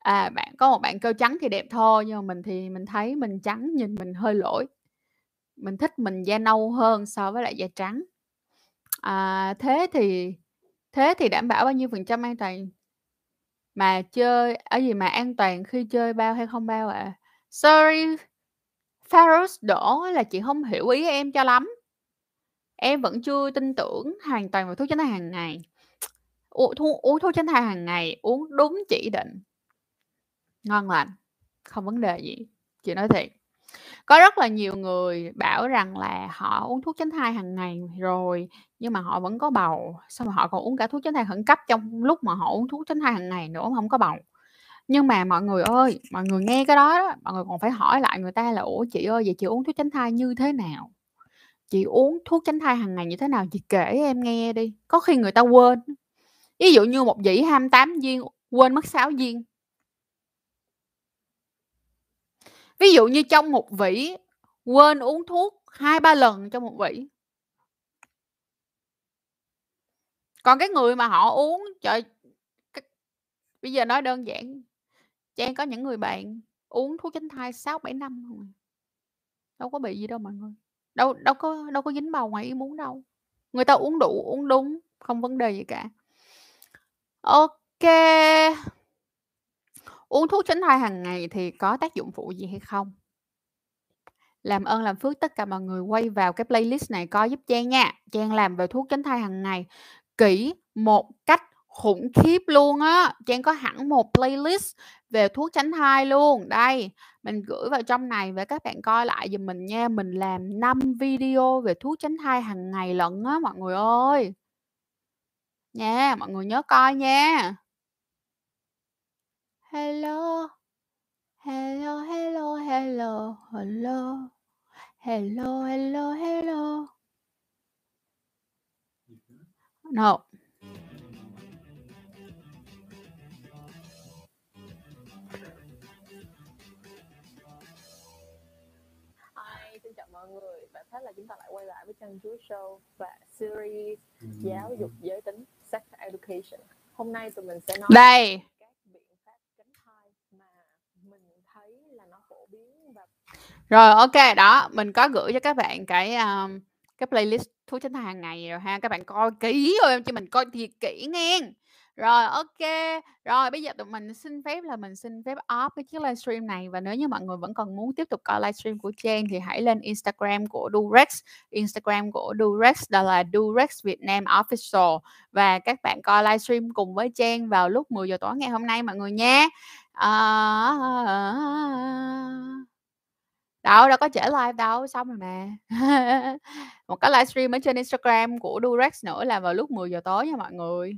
À, bạn có một bạn kêu trắng thì đẹp thôi, nhưng mà mình thì mình thấy mình trắng nhìn mình hơi lỗi. Mình thích mình da nâu hơn so với lại da trắng. À, thế thì thế thì đảm bảo bao nhiêu phần trăm an toàn mà chơi ở gì mà an toàn khi chơi bao hay không bao ạ? À? Sorry Faros Đỗ là chị không hiểu ý em cho lắm. Em vẫn chưa tin tưởng hoàn toàn vào thuốc tránh thai hàng ngày. U- thu- uống thuốc tránh thai hàng ngày, uống đúng chỉ định, ngon lành, không vấn đề gì. Chị nói thiệt, có rất là nhiều người bảo rằng là họ uống thuốc tránh thai hàng ngày rồi nhưng mà họ vẫn có bầu, xong mà họ còn uống cả thuốc tránh thai khẩn cấp trong lúc mà họ uống thuốc tránh thai hàng ngày nữa mà không có bầu. Nhưng mà mọi người ơi, mọi người nghe cái đó, đó mọi người còn phải hỏi lại người ta là ủa chị ơi, vậy chị uống thuốc tránh thai như thế nào? Chị uống thuốc tránh thai hàng ngày như thế nào? Chị kể em nghe đi. Có khi người ta quên. Ví dụ như một dĩ hai mươi tám viên quên mất sáu viên. Ví dụ như trong một vỉ quên uống thuốc hai ba lần trong một vỉ. Còn cái người mà họ uống, trời, bây giờ nói đơn giản. Trang có những người bạn uống thuốc tránh thai sáu bảy năm rồi. Đâu có bị gì đâu mọi người. Đâu, đâu có đâu có dính bầu ngoài ý muốn đâu. Người ta uống đủ, uống đúng, không vấn đề gì cả. Ok. Uống thuốc tránh thai hàng ngày thì có tác dụng phụ gì hay không? Làm ơn làm phước tất cả mọi người quay vào cái playlist này coi giúp Trang nha. Trang làm về thuốc tránh thai hàng ngày kỹ một cách khủng khiếp luôn á. Trang có hẳn một playlist về thuốc tránh thai luôn. Đây, mình gửi vào trong này và các bạn coi lại giùm mình nha. Mình làm năm video về thuốc tránh thai hàng ngày lận á mọi người ơi. Nha, mọi người nhớ coi nha. Hello. Hello, hello, hello. Hello. Hello, hello, hello. No. Mọi người, bạn thấy là chúng ta lại quay lại với Trang Chu Show và series giáo dục giới tính Sex Education. Hôm nay tụi mình sẽ nói đây về các biện pháp tránh thai mà mình thấy là nó phổ biến và... Rồi ok, đó, mình có gửi cho các bạn cái um, cái playlist thuốc tránh thai hàng ngày rồi ha. Các bạn coi kỹ rồi em, chứ mình coi thiệt kỹ nghe. Rồi ok, rồi bây giờ tụi mình xin phép là mình xin phép off cái chiếc livestream này. Và nếu như mọi người vẫn còn muốn tiếp tục coi livestream của Trang thì hãy lên Instagram của Durex. Instagram của Durex đó là Durex Vietnam Official. Và các bạn coi livestream cùng với Trang vào lúc mười giờ tối ngày hôm nay mọi người nha. à, à, à, à. Đâu, đâu có trễ live đâu, xong rồi mà. Một cái livestream ở trên Instagram của Durex nữa là vào lúc mười giờ tối nha mọi người.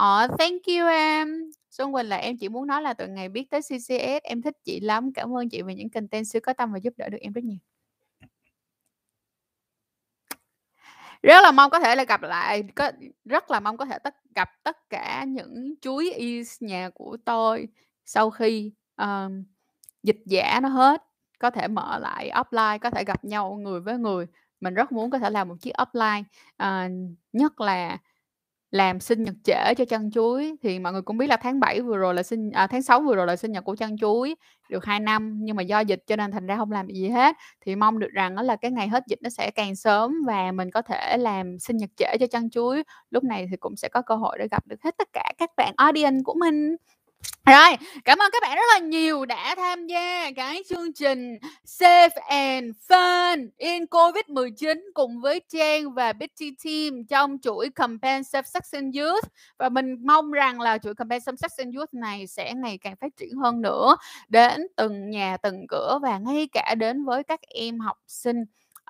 Oh, thank you em. Xuân Quỳnh là em chỉ muốn nói là từ ngày biết tới xê xê ét em thích chị lắm. Cảm ơn chị về những content siêu có tâm và giúp đỡ được em rất nhiều. Rất là mong có thể là gặp lại, có, rất là mong có thể tất, gặp tất cả những chuối is nhà của tôi sau khi um, dịch giả nó hết. Có thể mở lại offline, có thể gặp nhau người với người. Mình rất muốn có thể làm một chiếc offline, uh, nhất là làm sinh nhật trễ cho Trang Chuối. Thì mọi người cũng biết là tháng bảy vừa rồi là sinh à, tháng sáu vừa rồi là sinh nhật của Trang Chuối được hai năm, nhưng mà do dịch cho nên thành ra không làm gì hết. Thì mong được rằng đó là cái ngày hết dịch nó sẽ càng sớm và mình có thể làm sinh nhật trễ cho Trang Chuối. Lúc này thì cũng sẽ có cơ hội để gặp được hết tất cả các bạn audience của mình. Rồi, cảm ơn các bạn rất là nhiều đã tham gia cái chương trình Safe and Fun in covid mười chín cùng với Trang và Bitchy Team trong chuỗi campaign Safe Second Youth. Và mình mong rằng là chuỗi campaign Safe Second Youth này sẽ ngày càng phát triển hơn nữa, đến từng nhà, từng cửa và ngay cả đến với các em học sinh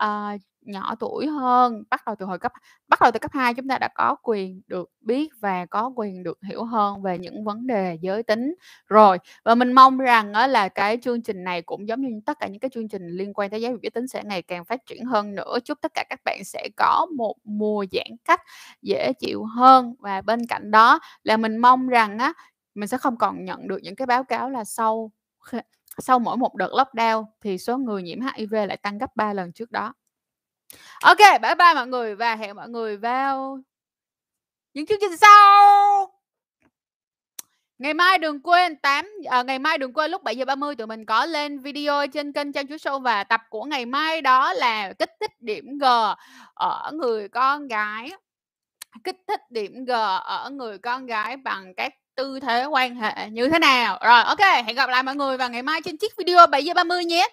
uh, nhỏ tuổi hơn. Bắt đầu từ hồi cấp bắt đầu từ cấp hai chúng ta đã có quyền được biết và có quyền được hiểu hơn về những vấn đề giới tính rồi. Và mình mong rằng là cái chương trình này cũng giống như tất cả những cái chương trình liên quan tới giáo dục giới tính sẽ ngày càng phát triển hơn nữa. Chúc tất cả các bạn sẽ có một mùa giãn cách dễ chịu hơn. Và bên cạnh đó là mình mong rằng á, mình sẽ không còn nhận được những cái báo cáo là sau sau mỗi một đợt lockdown thì số người nhiễm hát i vê lại tăng gấp ba lần trước đó. Ok, bye bye mọi người và hẹn mọi người vào những chương trình sau. Ngày mai đừng quên tám à, ngày mai đừng quên lúc bảy giờ ba mươi tụi mình có lên video trên kênh Trang Chu Show và tập của ngày mai đó là kích thích điểm G ở người con gái. Kích thích điểm G ở người con gái bằng các tư thế quan hệ như thế nào. Rồi ok, hẹn gặp lại mọi người vào ngày mai trên chiếc video bảy giờ ba mươi nhé.